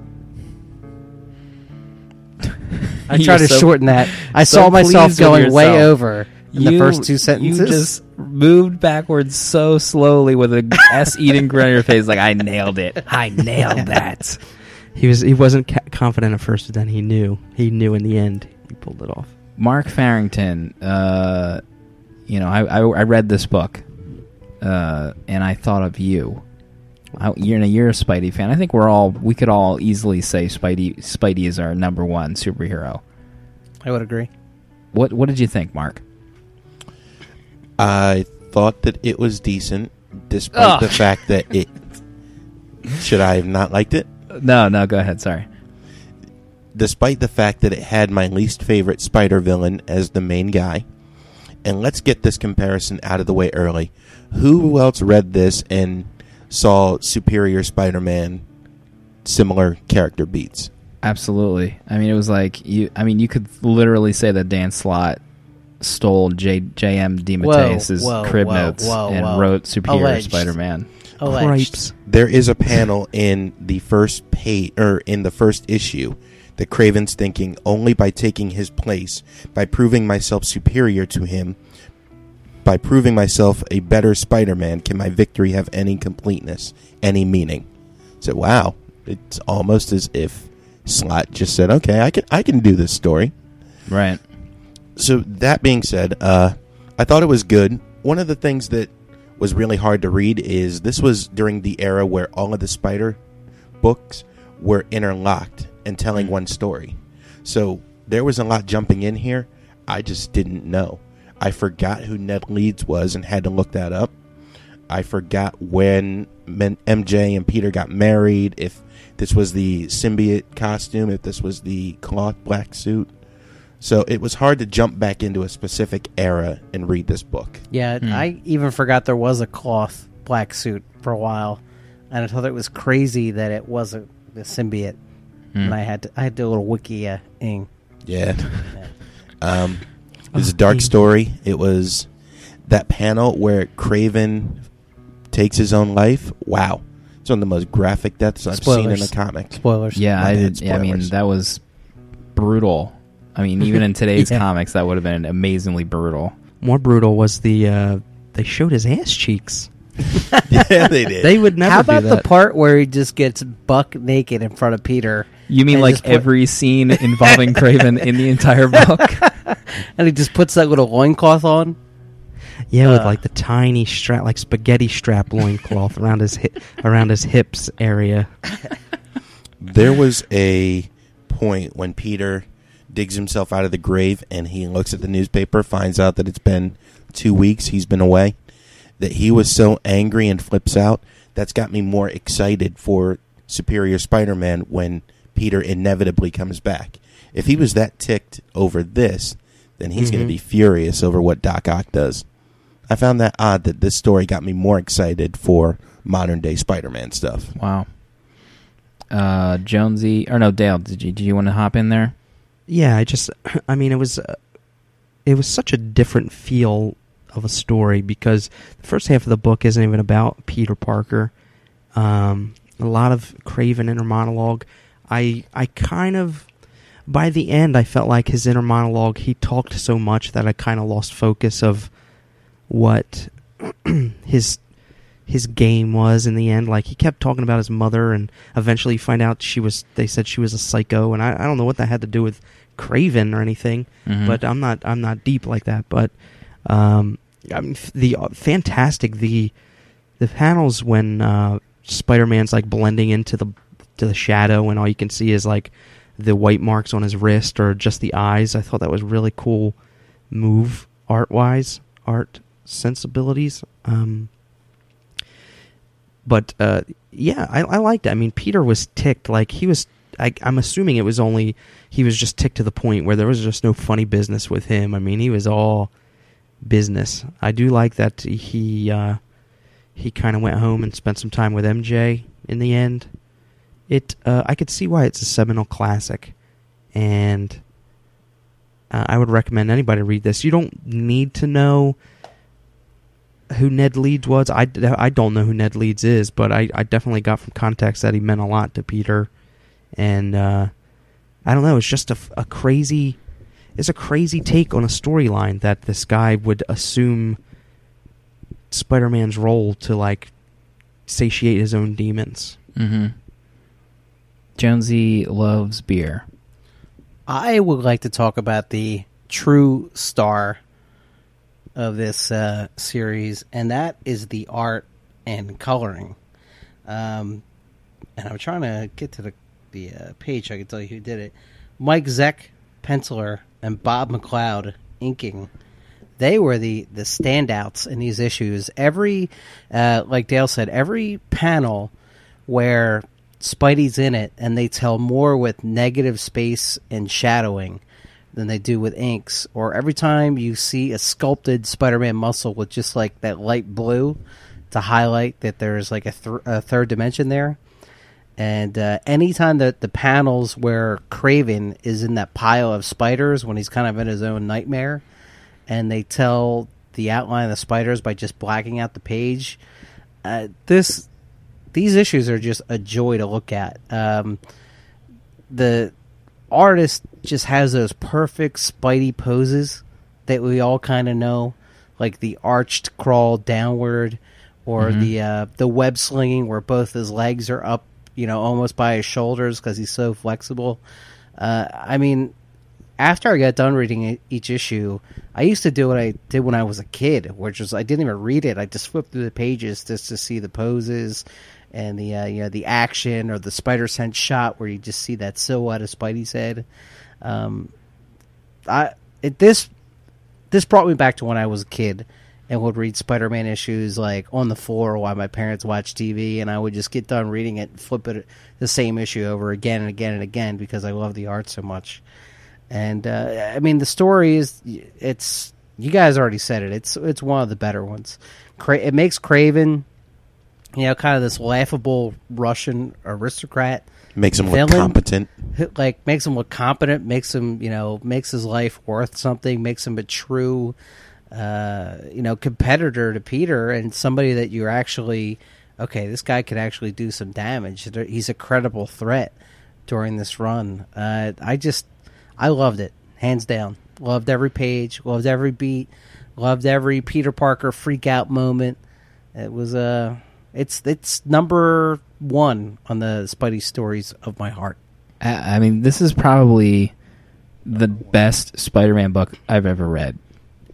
I try to shorten that. I saw myself going way over in the first 2 sentences. You just moved backwards so slowly with an S-eating grin on your face, like, I nailed it. I nailed that. He wasn't confident at first, but then he knew. He knew in the end. He pulled it off. Mark Farrington, I read this book, and I thought of you. You're a Spidey fan. I think we could all easily say Spidey is our number 1 superhero. I would agree. What did you think, Mark? I thought that it was decent, despite the fact that it... Should I have not liked it? No, go ahead, sorry. Despite the fact that it had my least favorite spider villain as the main guy. And let's get this comparison out of the way early. Who else read this and saw Superior Spider-Man similar character beats? Absolutely. I mean, it was like... you could literally say that Dan Slott stole J.M. DeMatteis' crib notes and wrote Superior Spider-Man. Alleged. There is a panel in the first page or in the first issue that Kraven's thinking, only by taking his place, by proving myself superior to him, by proving myself a better Spider-Man, can my victory have any completeness, any meaning. So wow, it's almost as if Slott just said, okay, I can do this story. Right. So that being said, I thought it was good. One of the things that was really hard to read is this was during the era where all of the Spider books were interlocked and telling one story. So there was a lot jumping in here. I just didn't know. I forgot who Ned Leeds was and had to look that up. I forgot when MJ and Peter got married, if this was the symbiote costume, if this was the cloth black suit. So it was hard to jump back into a specific era and read this book. Yeah, I even forgot there was a cloth black suit for a while, and I thought it was crazy that it wasn't the symbiote. And I had to do a little wiki-ing. Yeah. It's a dark story. It was that panel where Kraven takes his own life. Wow. It's one of the most graphic deaths I've seen in a comic. Spoilers. Yeah, I mean, that was brutal. I mean, even in today's comics, that would have been amazingly brutal. More brutal was the they showed his ass cheeks. Yeah, they did. They would never. How about do that. The part where he just gets buck naked in front of Peter? You mean like every scene involving Kraven in the entire book? And he just puts that little loincloth on. Yeah, with like the tiny strap, like spaghetti strap loincloth around his around his hips area. There was a point when Peter digs himself out of the grave and he looks at the newspaper, finds out that it's been 2 weeks, he's been away, that he was so angry and flips out. That's got me more excited for Superior Spider-Man when Peter inevitably comes back. If he was that ticked over this, then he's going to be furious over what Doc Ock does. I found that odd that this story got me more excited for modern day Spider-Man stuff. Wow. Jonesy, or no, Dale, did you want to hop in there? Yeah, it was such a different feel of a story because the first half of the book isn't even about Peter Parker. A lot of Kraven inner monologue. I kind of, by the end, I felt like his inner monologue, he talked so much that I kind of lost focus of what his game was in the end. Like, he kept talking about his mother, and eventually you find out they said she was a psycho, and I don't know what that had to do with Kraven or anything, but I'm not deep like that. But the panels when Spider-Man's like blending into the shadow and all you can see is like the white marks on his wrist or just the eyes. I thought that was really cool move art-wise, art sensibilities. I liked it. I mean, Peter was ticked. Like, he was, I'm assuming it was only, he was just ticked to the point where there was just no funny business with him. I mean, he was all business. I do like that he kind of went home and spent some time with MJ in the end. I could see why it's a seminal classic, and I would recommend anybody read this. You don't need to know who Ned Leeds was. I don't know who Ned Leeds is, but I definitely got from context that he meant a lot to Peter. And I don't know, it's just a crazy take on a storyline that this guy would assume Spider-Man's role to like satiate his own demons. Mm-hmm. Jonesy loves beer. I would like to talk about the true star of this series, and that is the art and coloring. And I'm trying to get to the page. I can tell you who did it. Mike Zeck, penciler, and Bob McLeod, inking. They were the standouts in these issues. Every, like Dale said, every panel where Spidey's in it, and they tell more with negative space and shadowing than they do with inks. Or every time you see a sculpted Spider-Man muscle with just like that light blue to highlight that there's like a third dimension there. And anytime that the panels where Kraven is in that pile of spiders when he's kind of in his own nightmare, and they tell the outline of the spiders by just blacking out the page, these issues are just a joy to look at. The artist just has those perfect Spidey poses that we all kind of know, like the arched crawl downward, or the web slinging where both his legs are up, almost by his shoulders because he's so flexible. I mean, after I got done reading each issue, I used to do what I did when I was a kid, which was I didn't even read it. I just flipped through the pages just to see the poses and the you know, the action or the spider sense shot where you just see that silhouette of Spidey's head. This brought me back to when I was a kid and would read Spider-Man issues like on the floor while my parents watched TV, and I would just get done reading it and flip it the same issue over again and again and again because I love the art so much. And I mean, the story is, it's, you guys already said it, it's one of the better ones. It makes Kraven, you know, kind of this laughable Russian aristocrat. Makes him villain, look competent. Like, makes him look competent, makes him, you know, makes his life worth something, makes him a true, you know, competitor to Peter and somebody that you're actually, okay, this guy could actually do some damage. He's a credible threat during this run. I loved it, hands down. Loved every page, loved every beat, loved every Peter Parker freak out moment. It was, it's number one on the Spidey stories of my heart. I mean, this is probably the best Spider-Man book I've ever read.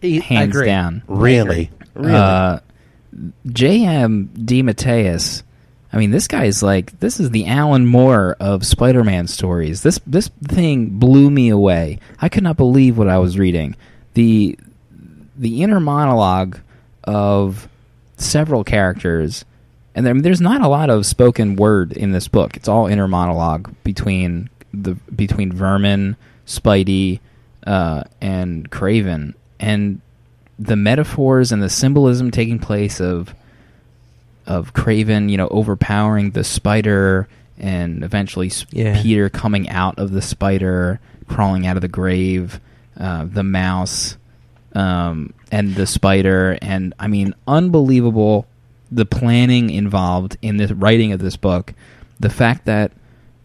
Hands down. Really? Really? J.M. DeMatteis, I mean, this guy is like, this is the Alan Moore of Spider-Man stories. This thing blew me away. I could not believe what I was reading. The inner monologue of several characters. And there's not a lot of spoken word in this book. It's all inner monologue between Vermin, Spidey, and Kraven, and the metaphors and the symbolism taking place of Kraven, you know, overpowering the spider, and eventually Peter coming out of the spider, crawling out of the grave, the mouse, and the spider, and I mean, unbelievable. The planning involved in the writing of this book, the fact that,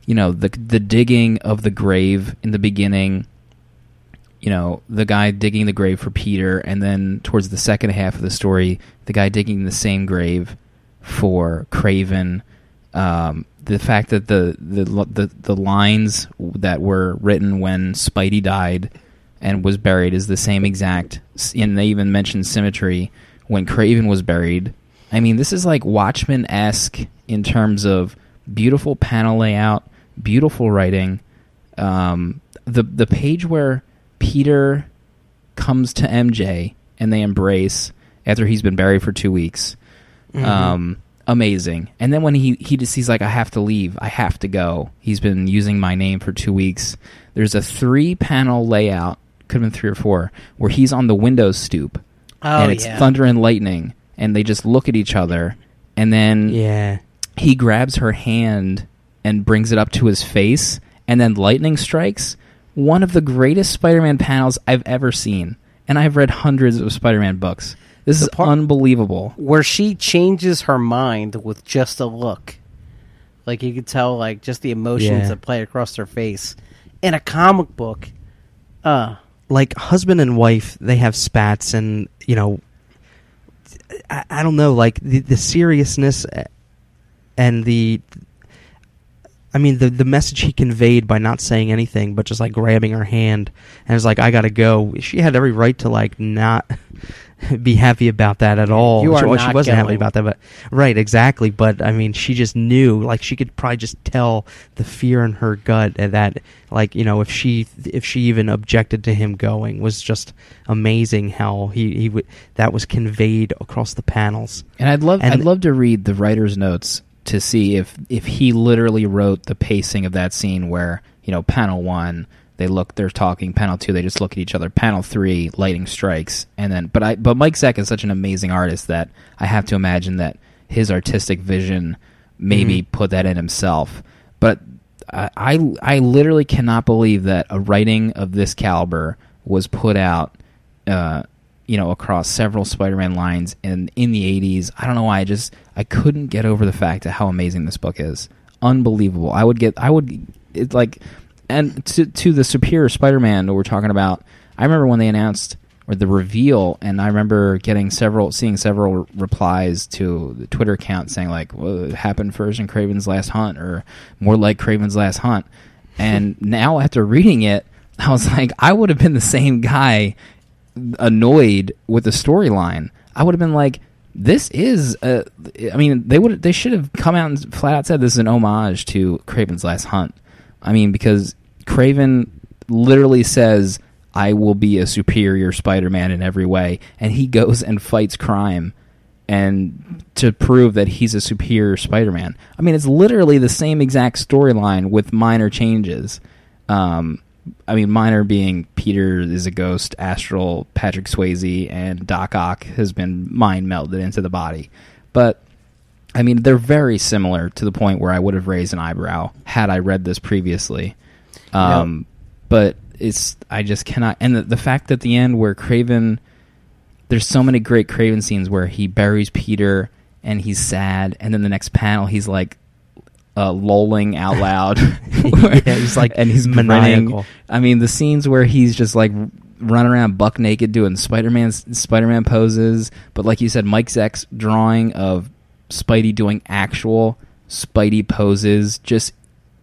you know, the digging of the grave in the beginning, you know, the guy digging the grave for Peter, and then towards the second half of the story, the guy digging the same grave for Kraven. The fact that the lines that were written when Spidey died and was buried is the same exact, and they even mentioned symmetry when Kraven was buried. I mean, this is like Watchmen-esque in terms of beautiful panel layout, beautiful writing. The page where Peter comes to MJ and they embrace after he's been buried for 2 weeks, amazing. And then when he just, he's like, I have to leave, I have to go. He's been using my name for 2 weeks. There's a 3-panel layout, could have been 3 or 4, where he's on the window stoop, and it's thunder and lightning. And they just look at each other, and then he grabs her hand and brings it up to his face, and then lightning strikes. One of the greatest Spider-Man panels I've ever seen, and I've read hundreds of Spider-Man books. This is unbelievable. Where she changes her mind with just a look. Like, you could tell, like, just the emotions that play across her face. In a comic book, like, husband and wife, they have spats, and, you know, I don't know, like, the seriousness and the message he conveyed by not saying anything, but just, like, grabbing her hand, and it's like, I gotta go. She had every right to, like, not be happy about that at all. She wasn't happy about that, but, right, exactly, but, I mean, she just knew, like, she could probably just tell the fear in her gut that, like, you know, if she even objected to him going, was just amazing how that was conveyed across the panels. And I'd love to read the writer's notes to see if he literally wrote the pacing of that scene where, you know, panel 1, they're talking, panel 2, they just look at each other, panel 3, lightning strikes, and then but Mike Zeck is such an amazing artist that I have to imagine that his artistic vision maybe put that in himself. But I literally cannot believe that a writing of this caliber was put out you know, across several Spider-Man lines and in the 80s. I don't know why, I couldn't get over the fact of how amazing this book is. Unbelievable. And to the Superior Spider-Man that we're talking about, I remember when they announced or the reveal, and I remember seeing several replies to the Twitter account saying, like, well, it happened first in Kraven's Last Hunt, or more like Kraven's Last Hunt. And now after reading it, I was like, I would have been the same guy annoyed with the storyline. I would have been like, this is a, I mean, they should have come out and flat out said this is an homage to Kraven's Last Hunt. I mean, because Kraven literally says, I will be a superior Spider-Man in every way, and he goes and fights crime and to prove that he's a superior Spider-Man. I mean, it's literally the same exact storyline with minor changes. I mean, minor being Peter is a ghost, Astral, Patrick Swayze, and Doc Ock has been mind melded into the body. But, I mean, they're very similar to the point where I would have raised an eyebrow had I read this previously. But it's, I just cannot, and the fact at the end where Kraven, there's so many great Kraven scenes where he buries Peter and he's sad, and then the next panel he's like lolling out loud. Yeah, he's like, and he's maniacal. Grinning. I mean, the scenes where he's just like running around buck naked doing Spider-Man poses, but like you said, Mike Zeck's drawing of Spidey doing actual Spidey poses, just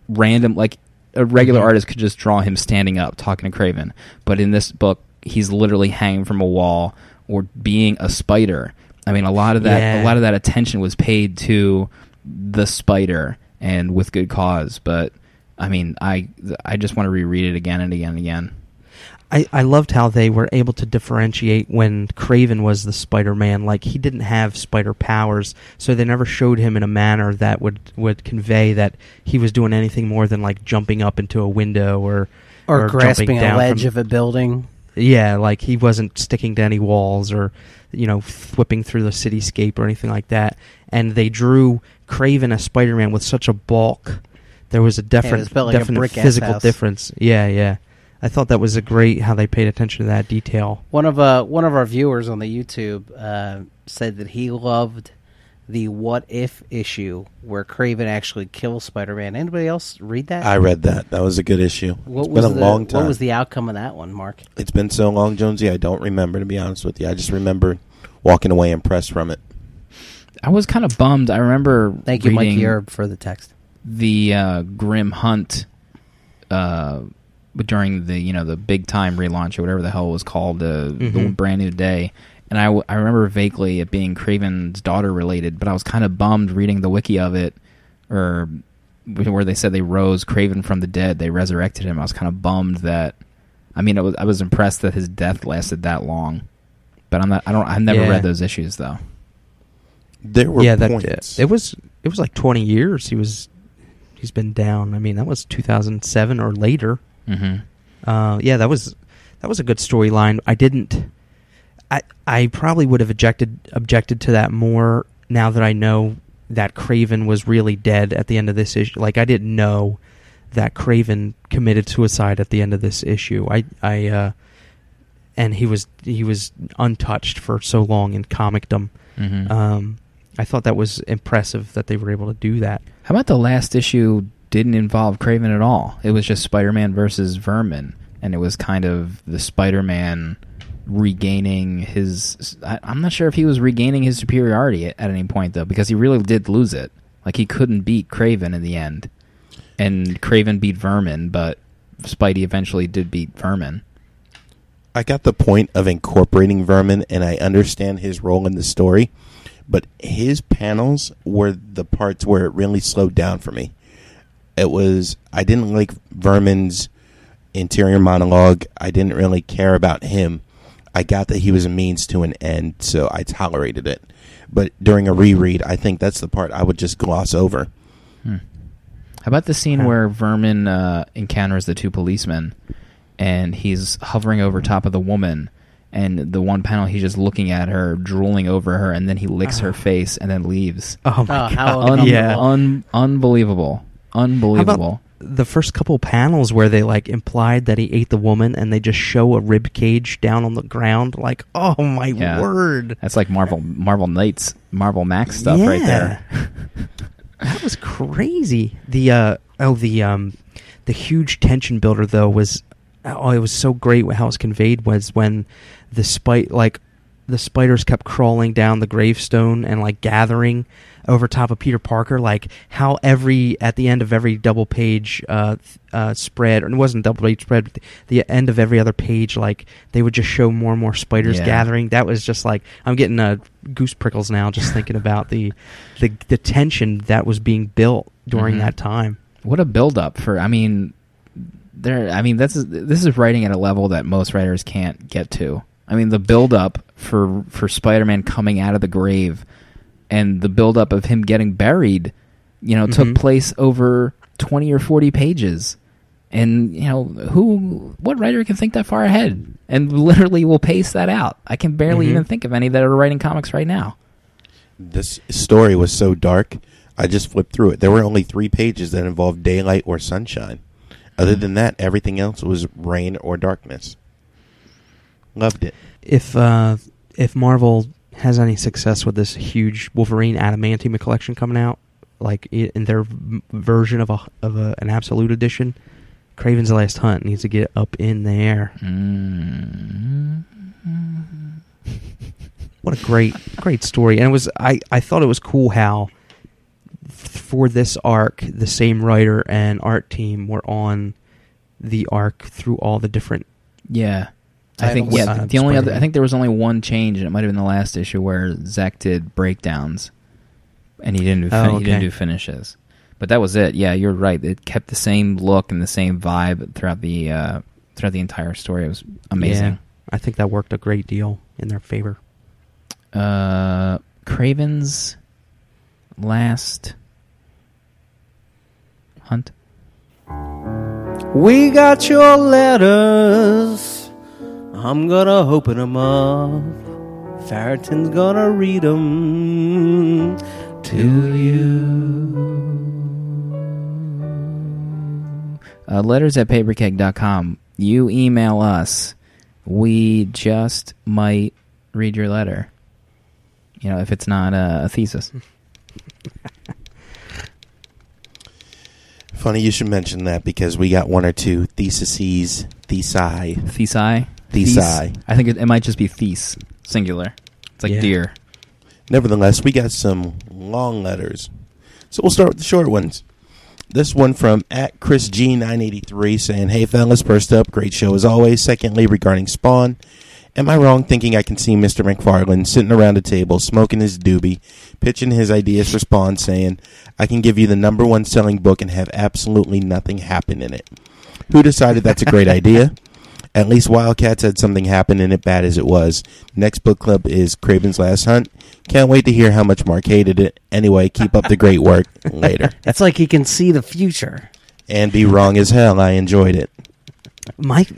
random, like a regular artist could just draw him standing up talking to Kraven, but in this book he's literally hanging from a wall or being a spider. I mean, a lot of that attention was paid to the spider, and with good cause. But I mean, I just want to reread it again and again and again. I loved how they were able to differentiate when Kraven was the Spider-Man. Like, he didn't have spider powers, so they never showed him in a manner that would convey that he was doing anything more than, like, jumping up into a window or grasping a ledge of a building. Yeah, like, he wasn't sticking to any walls or, you know, whipping through the cityscape or anything like that. And they drew Kraven as Spider-Man with such a bulk. There was a definite physical difference. Yeah, yeah. I thought that was a great how they paid attention to that detail. One of our viewers on the YouTube said that he loved the What If issue where Kraven actually kills Spider-Man. Anybody else read that? I read that. That was a good issue. Long time. What was the outcome of that one, Mark? It's been so long, Jonesy, I don't remember, to be honest with you. I just remember walking away impressed from it. I was kind of bummed. I remember Thank you, Mike Yerb, for the text. The Grim Hunt during the, you know, the big time relaunch or whatever the hell it was called, the brand new day. And I remember vaguely it being Kraven's daughter related, but I was kind of bummed reading the wiki of it, or where they said they rose Kraven from the dead, they resurrected him. I was kind of bummed that, I mean, I was impressed that his death lasted that long, but I've never read those issues though. There were points. It was like 20 years he's been down. I mean, that was 2007 or later. Mm-hmm. That was a good storyline. I probably would have objected to that more now that I know that Kraven was really dead at the end of this issue. Like, I didn't know that Kraven committed suicide at the end of this issue. And he was untouched for so long in comicdom. Mm-hmm. I thought that was impressive that they were able to do that. How about the last issue? Didn't involve Kraven at all. It was just Spider-Man versus Vermin, and it was kind of the Spider-Man regaining his... I'm not sure if he was regaining his superiority at any point, though, because he really did lose it. Like, he couldn't beat Kraven in the end, and Kraven beat Vermin, but Spidey eventually did beat Vermin. I got the point of incorporating Vermin, and I understand his role in the story, but his panels were the parts where it really slowed down for me. It was, I didn't like Vermin's interior monologue. I didn't really care about him. I got that he was a means to an end, so I tolerated it. But during a reread, I think that's the part I would just gloss over. Hmm. How about the scene where Vermin encounters the two policemen, and he's hovering over top of the woman, and the one panel he's just looking at her, drooling over her, and then he licks her face and then leaves. Oh, my God. How unbelievable. Unbelievable. How about the first couple panels where they, like, implied that he ate the woman, and they just show a rib cage down on the ground? Like, oh my word! That's like Marvel Knights, Marvel Max stuff right there. That was crazy. The huge tension builder though was it was so great how it was conveyed was when the spite like the spiders kept crawling down the gravestone and like gathering over top of Peter Parker, like how every at the end of every double page spread, or it wasn't double page spread, but the end of every other page, like they would just show more and more spiders gathering. That was just like, I'm getting goose prickles now just thinking about the tension that was being built during that time. What a buildup for, this is writing at a level that most writers can't get to. I mean, the buildup for Spider-Man coming out of the grave and the buildup of him getting buried, took place over 20 or 40 pages. And, what writer can think that far ahead and literally will pace that out? I can barely even think of any that are writing comics right now. This story was so dark, I just flipped through it. There were only 3 pages that involved daylight or sunshine. Other than that, everything else was rain or darkness. Loved it. If Marvel has any success with this huge Wolverine Adamantium collection coming out, like in their version of an absolute edition, Kraven's Last Hunt needs to get up in there. What a great story! And it was I thought it was cool how for this arc the same writer and art team were on the arc through all the different I think there was only one change, and it might have been the last issue where Zeck did breakdowns, and he didn't do finishes. But that was it. Yeah, you're right. It kept the same look and the same vibe throughout the entire story. It was amazing. Yeah, I think that worked a great deal in their favor. Kraven's Last Hunt. We got your letters. I'm gonna open them up. Farrington's gonna read them to you. Letters at paperkeg.com. You email us. We just might read your letter. If it's not a thesis. Funny you should mention that, because we got one or two theses. Thesi? Thesi. I think it might just be Thes, singular. It's like deer. Nevertheless, we got some long letters. So we'll start with the short ones. This one from @ChrisG983 saying, "Hey fellas, first up, great show as always. Secondly, regarding Spawn, am I wrong thinking I can see Mr. McFarlane sitting around a table, smoking his doobie, pitching his ideas for Spawn, saying, I can give you the number one selling book and have absolutely nothing happen in it. Who decided that's a great idea? At least Wildcats had something happen in it, bad as it was. Next book club is Kraven's Last Hunt. Can't wait to hear how much Mark hated it. Anyway, keep up the great work." Later. That's like he can see the future. And be wrong as hell. I enjoyed it. But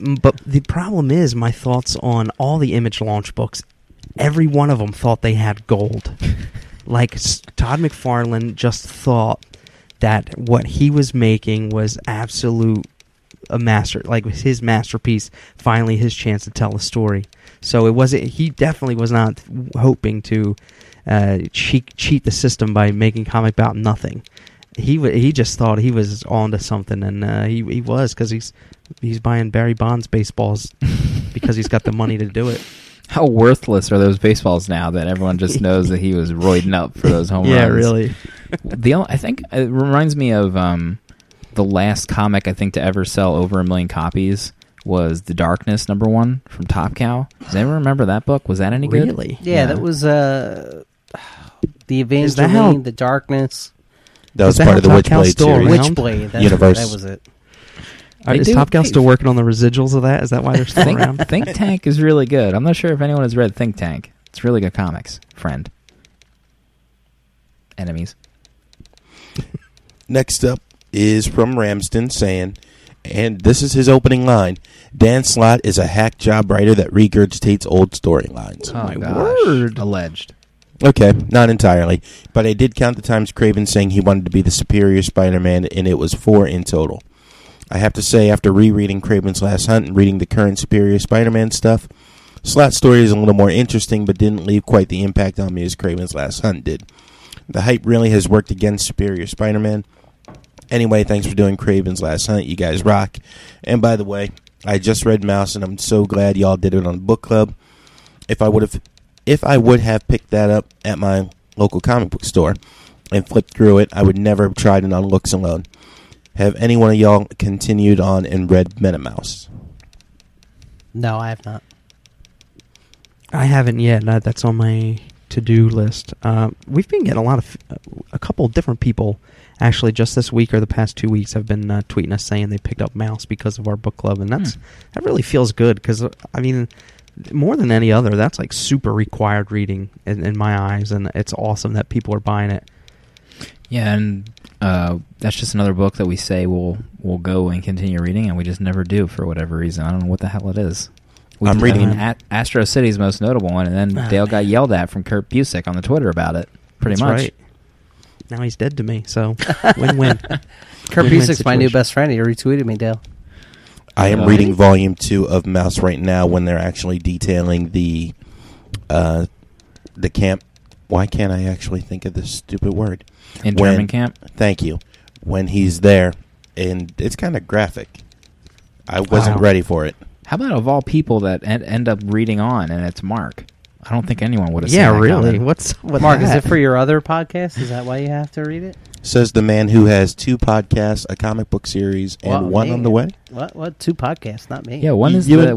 the problem is my thoughts on all the Image launch books, every one of them thought they had gold. Like Todd McFarlane just thought that what he was making was absolute his masterpiece, finally his chance to tell a story. So he definitely was not hoping to cheat the system by making comic about nothing. He just thought he was onto something, and he was, because he's buying Barry Bonds baseballs because he's got the money to do it. How worthless are those baseballs now that everyone just knows that he was roiding up for those home runs? Yeah, really. I think it reminds me of the last comic I think to ever sell over 1 million copies was The Darkness #1 from Top Cow. Does anyone remember that book? Was that any good? Really? Yeah, that was the Evangeline, The Darkness. That was part of the Witchblade universe. That was it. Is Top Cow still working on the residuals of that? Is that why they're still around? Think Tank is really good. I'm not sure if anyone has read Think Tank. It's really good comics. Friend. Enemies. Next up is from Ramsden saying, and this is his opening line, "Dan Slott is a hack job writer that regurgitates old storylines." Oh, my gosh. Word. Alleged. Okay, not entirely. But I did count the times Kraven saying he wanted to be the Superior Spider-Man, and it was 4 in total. I have to say, after rereading Kraven's Last Hunt and reading the current Superior Spider-Man stuff, Slott's story is a little more interesting, but didn't leave quite the impact on me as Kraven's Last Hunt did. The hype really has worked against Superior Spider-Man. Anyway, thanks for doing Kraven's Last Hunt. You guys rock. And by the way, I just read Mouse, and I'm so glad y'all did it on the book club. If I would have if I would have picked that up at my local comic book store and flipped through it, I would never have tried it on looks alone. Have any one of y'all continued on and read Men and Mouse? No, I have not. I haven't yet. No, that's on my to-do list. We've been getting a couple of different people, actually, just this week or the past 2 weeks have been tweeting us saying they picked up Mouse because of our book club, and that really feels good because, I mean, more than any other, that's like super required reading in my eyes, and it's awesome that people are buying it. Yeah, and that's just another book that we say we'll go and continue reading, and we just never do for whatever reason. I don't know what the hell it is. I'm reading Astro City's most notable one, and then Dale got yelled at from Kurt Busiek on the Twitter about it, pretty much. Right. Now he's dead to me, so win-win. Kurt Busiek's my new best friend. He retweeted me, Dale. I am reading Volume 2 of Mouse right now when they're actually detailing the camp. Why can't I actually think of this stupid word? Internment camp? Thank you. When he's there, and it's kind of graphic. I wasn't ready for it. How about of all people that end up reading on, and it's Mark? I don't think anyone would have seen that. Yeah, really? What's Mark, that? Is it for your other podcast? Is that why you have to read it? Says the man who has two podcasts, a comic book series, and one on the way. What? Two podcasts, not me. Yeah, when is that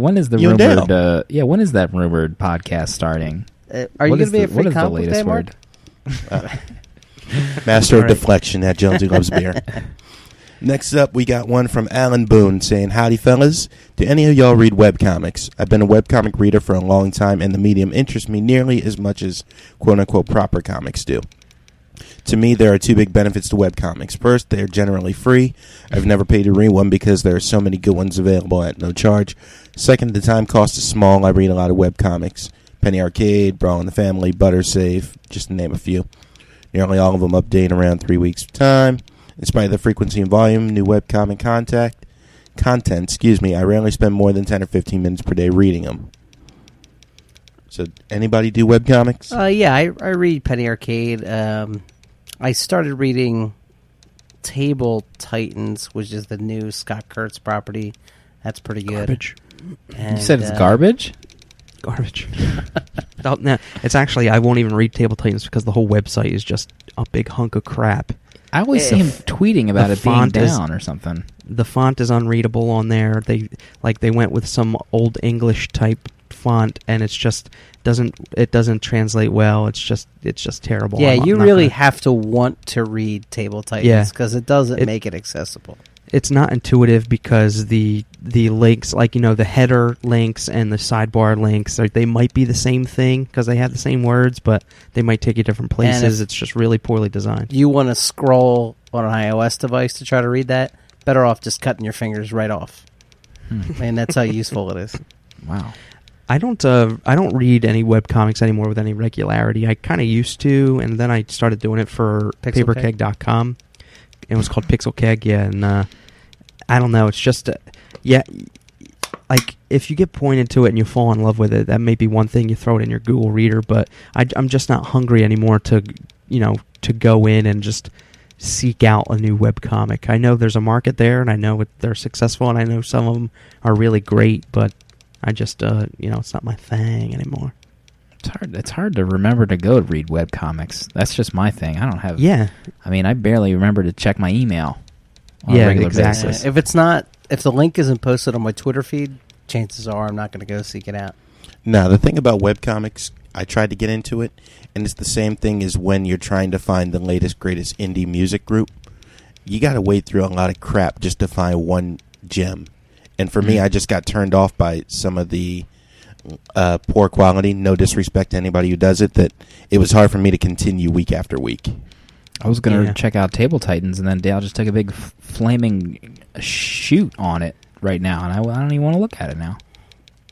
rumored podcast starting? Are you going to be a free comic book day, Mark? Master of deflection at Jonesy Loves Beer. Next up, we got one from Alan Boone saying, "Howdy, fellas. Do any of y'all read webcomics? I've been a webcomic reader for a long time, and the medium interests me nearly as much as quote-unquote proper comics do. To me, there are two big benefits to webcomics. First, they are generally free. I've never paid to read one because there are so many good ones available at no charge. Second, the time cost is small. I read a lot of webcomics. Penny Arcade, Brawl in the Family, Butter Safe, just to name a few. Nearly all of them update around 3 weeks' time. In spite of the frequency and volume, new webcomic content, I rarely spend more than 10 or 15 minutes per day reading them." So, anybody do webcomics? Yeah, I read Penny Arcade. I started reading Table Titans, which is the new Scott Kurtz property. That's pretty good. Garbage. And, you said it's garbage? Garbage. No, it's actually, I won't even read Table Titans because the whole website is just a big hunk of crap. I always see him tweeting about it being down or something. The font is unreadable on there. They went with some old English type font, and it's just doesn't translate well. It's just terrible. Yeah, you really have to want to read Table Titans because it doesn't make it accessible. It's not intuitive because the links, like, you know, the header links and the sidebar links, they might be the same thing because they have the same words, but they might take you different places. It's just really poorly designed. You want to scroll on an iOS device to try to read that? Better off just cutting your fingers right off. Man, that's how useful it is. Wow. I don't read any webcomics anymore with any regularity. I kind of used to, and then I started doing it for paperkeg.com. It was called Pixel Keg, and I don't know. It's just, like, if you get pointed to it and you fall in love with it, that may be one thing. You throw it in your Google Reader, but I'm just not hungry anymore to go in and just seek out a new webcomic. I know there's a market there, and I know they're successful, and I know some of them are really great, but I just, it's not my thing anymore. It's hard to remember to go read webcomics. That's just my thing. I don't have... Yeah. I mean, I barely remember to check my email on a regular basis. If it's not... If the link isn't posted on my Twitter feed, chances are I'm not going to go seek it out. No, the thing about webcomics, I tried to get into it, and it's the same thing as when you're trying to find the latest, greatest indie music group. You got to wade through a lot of crap just to find one gem. And for me, I just got turned off by some of the... poor quality. No disrespect to anybody who does it, that it was hard for me to continue week after week. I was going to check out Table Titans, and then Dale just took a big flaming shoot on it right now, and I don't even want to look at it now.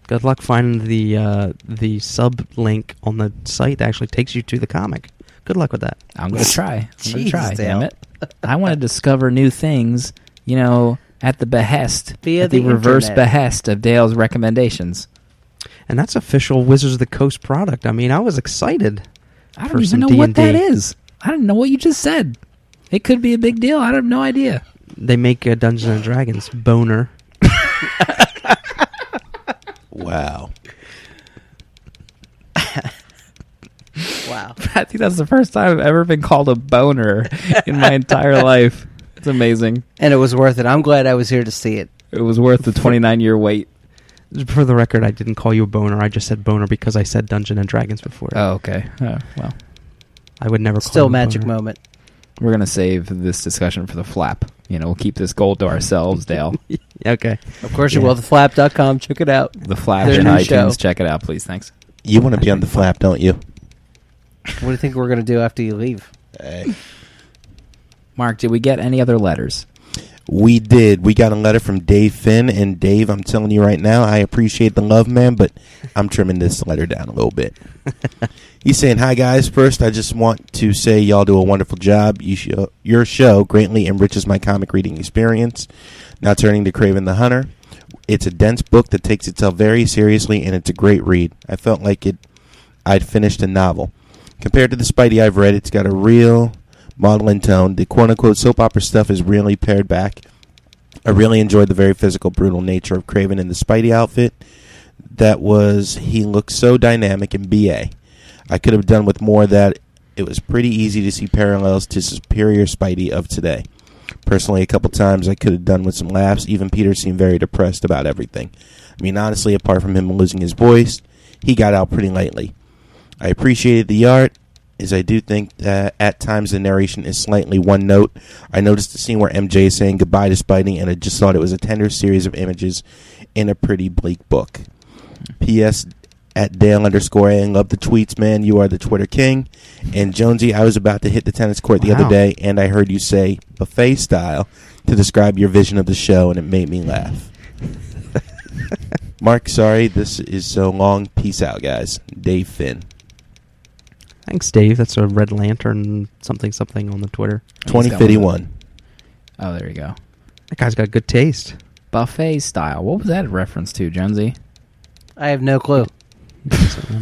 Good luck finding the sub link on the site that actually takes you to the comic. Good luck with that. I'm going to try. Damn it! I want to discover new things, at the behest, reverse behest of Dale's recommendations. And that's official Wizards of the Coast product. I mean, I was excited. I don't even know what that is. I don't know what you just said. It could be a big deal. I have no idea. They make Dungeons and Dragons. Boner. Wow. Wow. I think that's the first time I've ever been called a boner in my entire life. It's amazing. And it was worth it. I'm glad I was here to see it. It was worth the 29-year wait. For the record, I didn't call you a boner. I just said boner because I said Dungeons and Dragons before. Oh, okay. Oh, well. I would never call Still magic boner. Moment. We're going to save this discussion for the flap. You know, we'll keep this gold to ourselves, Dale. Okay. Of course you will. Theflap.com. Check it out. The Flap and iTunes. Show. Check it out, please. Thanks. You want to be on The Flap, don't you? What do you think we're going to do after you leave? Hey. Mark, did we get any other letters? We did. We got a letter from Dave Finn. And Dave, I'm telling you right now, I appreciate the love, man, but I'm trimming this letter down a little bit. He's saying, hi, guys. First, I just want to say y'all do a wonderful job. Your show greatly enriches my comic reading experience. Now turning to Kraven the Hunter. It's a dense book that takes itself very seriously, and it's a great read. I felt like I'd finished a novel. Compared to the Spidey I've read, it's got a real maudlin tone. The quote-unquote soap opera stuff is really pared back. I really enjoyed the very physical, brutal nature of Kraven in the Spidey outfit. That was, he looked so dynamic in BA. I could have done with more of that. It was pretty easy to see parallels to Superior Spidey of today. Personally, a couple times I could have done with some laughs. Even Peter seemed very depressed about everything. I mean, honestly, apart from him losing his voice, he got out pretty lightly. I appreciated the art, as I do think that at times the narration is slightly one note. I noticed the scene where MJ is saying goodbye to Spidey, and I just thought it was a tender series of images in a pretty bleak book. P.S. at Dale_A, love the tweets, man. You are the Twitter king. And Jonesy, I was about to hit the tennis court the other day, and I heard you say buffet style to describe your vision of the show, and it made me laugh. Mark, sorry, this is so long. Peace out, guys. Dave Finn. Thanks, Dave. That's a Red Lantern something on the Twitter. 2051. Oh, there you go. That guy's got good taste. Buffet style. What was that a reference to, Jonesy? I have no clue.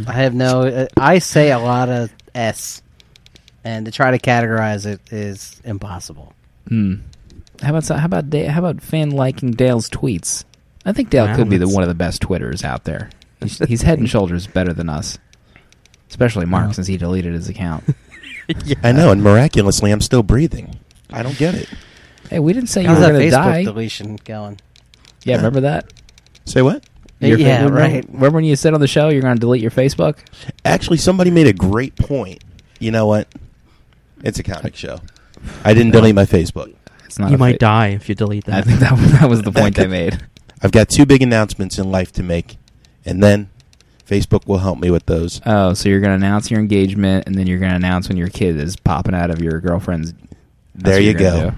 I have no... I say a lot of S, and to try to categorize it is impossible. Mm. How about fan liking Dale's tweets? I think Dale could be one of the best Twitterers out there. He's head and shoulders better than us. Especially Mark, since he deleted his account. Yeah. I know, and miraculously, I'm still breathing. I don't get it. Hey, we didn't say you were going to die. Deletion going. Yeah, remember that? Say what? Remember when you said on the show you're going to delete your Facebook? Actually, somebody made a great point. You know what? It's a comic show. I didn't delete my Facebook. It's not. You might die if you delete that. I think that was the point they made. I've got two big announcements in life to make, and then Facebook will help me with those. Oh, so you're going to announce your engagement, and then you're going to announce when your kid is popping out of your girlfriend's... There you go.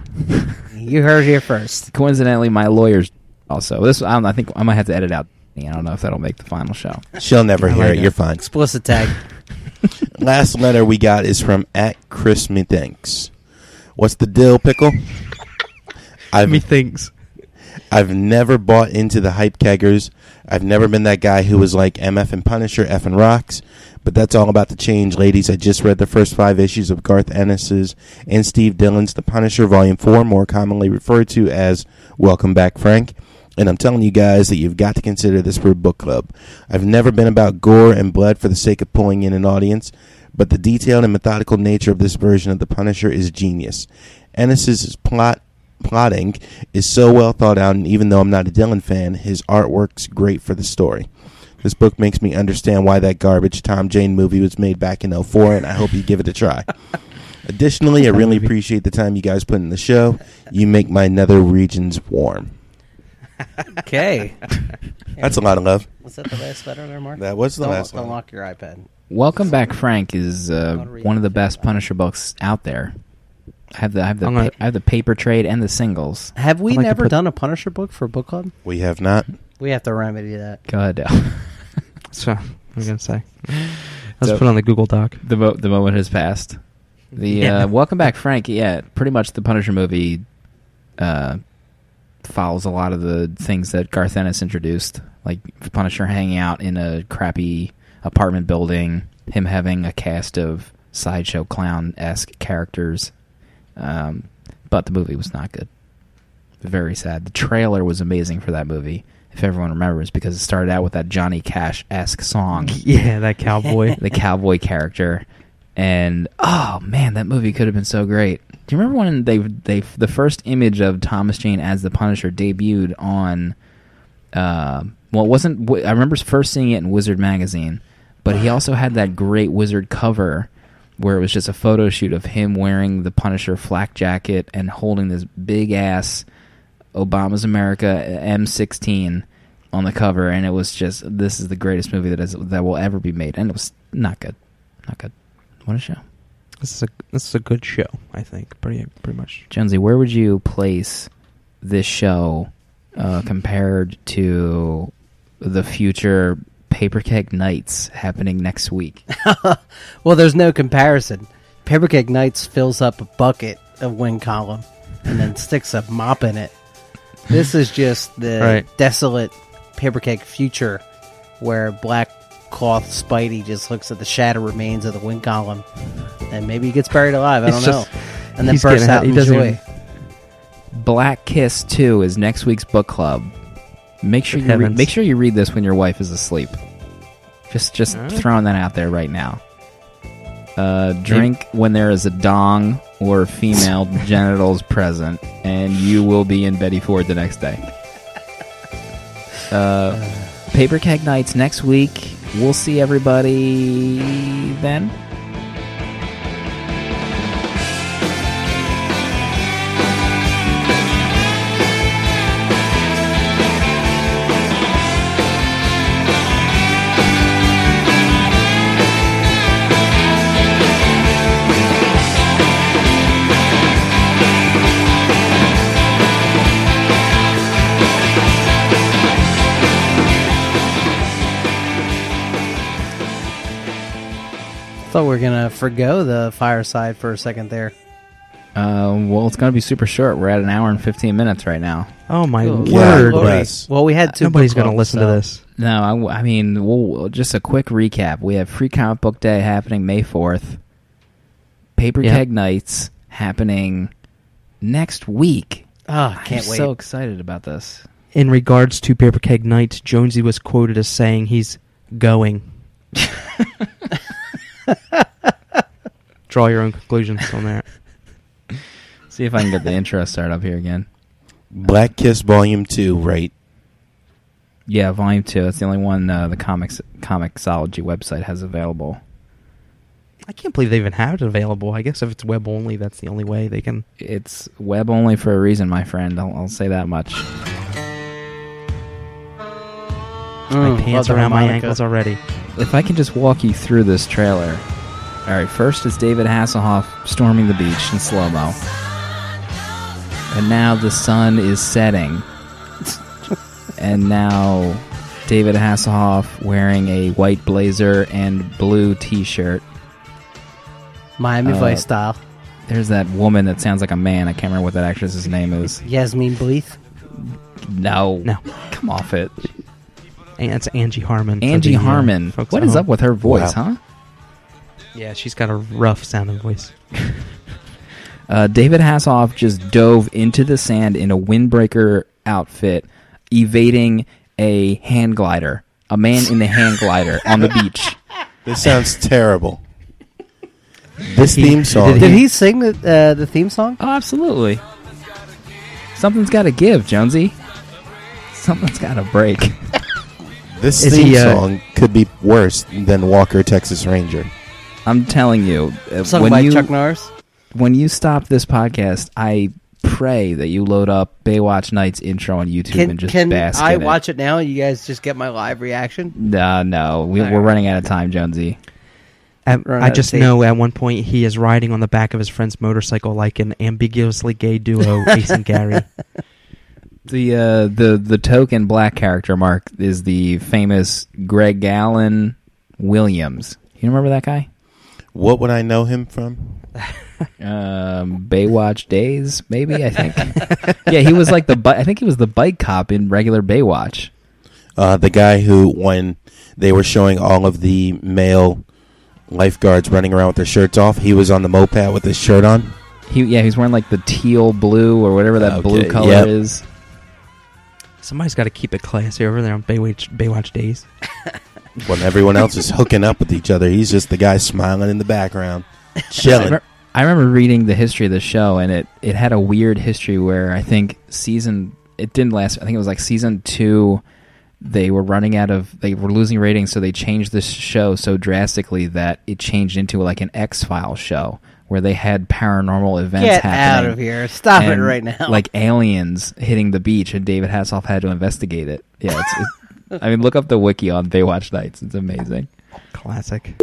You heard here first. Coincidentally, my lawyer's also... I think I might have to edit out. I don't know if that'll make the final show. She'll never hear it. You're fine. Explicit tag. Last letter we got is from @ChrisMethinks. What's the deal, pickle? Methinks. I've never bought into the hype keggers. I've never been that guy who was like MF and Punisher, F and Rocks. But that's all about to change, ladies. I just read the first 5 issues of Garth Ennis's and Steve Dillon's The Punisher Volume 4, more commonly referred to as Welcome Back, Frank. And I'm telling you guys that you've got to consider this for a book club. I've never been about gore and blood for the sake of pulling in an audience, but the detailed and methodical nature of this version of The Punisher is genius. Ennis's plotting is so well thought out, and even though I'm not a Dylan fan, his artwork's great for the story. This book makes me understand why that garbage Tom Jane movie was made back in 2004, and I hope you give it a try. Additionally, I really appreciate the time you guys put in the show. You make my nether regions warm. Okay. That's a lot of love. Was that the last letter there, Mark? That was the last letter. Don't lock your iPad. Welcome Back, Frank is one of the best Punisher books out there. I have the paper trade and the singles. Have we never done a Punisher book for a book club? We have not. We have to remedy that. Go ahead, Dale. That's what I'm going to say. Let's put on the Google Doc. The moment has passed. Welcome Back, Frank, pretty much the Punisher movie follows a lot of the things that Garth Ennis introduced, like Punisher hanging out in a crappy apartment building, him having a cast of sideshow clown-esque characters. But the movie was not good. Very sad. The trailer was amazing for that movie, if everyone remembers, because it started out with that Johnny Cash-esque song. Yeah, that cowboy. The cowboy character. And oh man, that movie could have been so great. Do you remember when they the first image of Thomas Jane as the Punisher debuted on? Well, it wasn't. I remember first seeing it in Wizard magazine, but he also had that great Wizard cover where it was just a photo shoot of him wearing the Punisher flak jacket and holding this big ass Obama's America M16 on the cover, and it was just, this is the greatest movie that will ever be made, and it was not good, not good. What a show! This is a good show, I think. Pretty much. Jonesy, where would you place this show compared to the future Papercake Nights happening next week? Well, there's no comparison. Papercake Nights fills up a bucket of Win Column and then sticks a mop in it. This is just the desolate papercake future where Black Cloth Spidey just looks at the shattered remains of the Win Column and maybe he gets buried alive. I don't know. And then bursts out in joy. Black Kiss 2 is next week's book club. Make sure you read this when your wife is asleep. Just throwing that out there right now. Drink when there is a dong or female genitals present, and you will be in Betty Ford the next day. Papercake Nights next week. We'll see everybody then. Thought we were gonna forgo the fireside for a second there. Well, it's gonna be super short. We're at an hour and 15 minutes right now. Oh my word! Well, we had two. Nobody's gonna listen to this. No, I mean, we'll, just a quick recap. We have Free Comic Book Day happening May 4th. Papercake Nights happening next week. Oh, I'm so excited about this. In regards to Papercake Nights, Jonesy was quoted as saying he's going. Draw your own conclusions on that. See if I can get the intro start up here again. Black Kiss Volume 2, right? Yeah, Volume 2. It's the only one the Comixology website has available. I can't believe they even have it available. I guess if it's web only, that's the only way they can... It's web only for a reason, my friend. I'll say that much. My pants around my ankles already. If I can just walk you through this trailer. All right, first it's David Hasselhoff storming the beach in slow-mo. And now the sun is setting. And now David Hasselhoff wearing a white blazer and blue T-shirt. Miami Vice style. There's that woman that sounds like a man. I can't remember what that actress's name is. Yasmin Bleeth? No. Come off it. And it's Angie Harmon. Angie Harmon. What is up with her voice, huh? Yeah, she's got a rough sounding voice. David Hasselhoff just dove into the sand in a windbreaker outfit, evading a hand glider. A man in the hand glider on the beach. This sounds terrible. This theme song. Did he sing the theme song? Oh, absolutely. Something's got to give, Jonesy. Something's got to break. This theme song could be worse than Walker, Texas Ranger. I'm telling you. Something like Chuck Norris? When you stop this podcast, I pray that you load up Baywatch Nights intro on YouTube and just bask in it. Can I watch it now and you guys just get my live reaction? No. We're running out of time, Jonesy. I just know at one point he is riding on the back of his friend's motorcycle like an ambiguously gay duo, Ace and Gary. The token black character, Mark, is the famous Greg Allen Williams. You remember that guy? What would I know him from? Baywatch Days, maybe, I think. Yeah, he was like the bike cop in regular Baywatch. The guy who, when they were showing all of the male lifeguards running around with their shirts off, he was on the moped with his shirt on. He's wearing like the teal blue or whatever that blue color is. Somebody's got to keep it classy over there on Baywatch Days. when everyone else is hooking up with each other. He's just the guy smiling in the background, chilling. I remember reading the history of the show, and it had a weird history where I think it didn't last. I think it was like season 2. They were losing ratings, so they changed this show so drastically that it changed into like an X-Files show where they had paranormal events happening. Get out of here. Stop it right now. Like aliens hitting the beach, and David Hasselhoff had to investigate it. Yeah, I mean, look up the wiki on Baywatch Nights. It's amazing. Classic.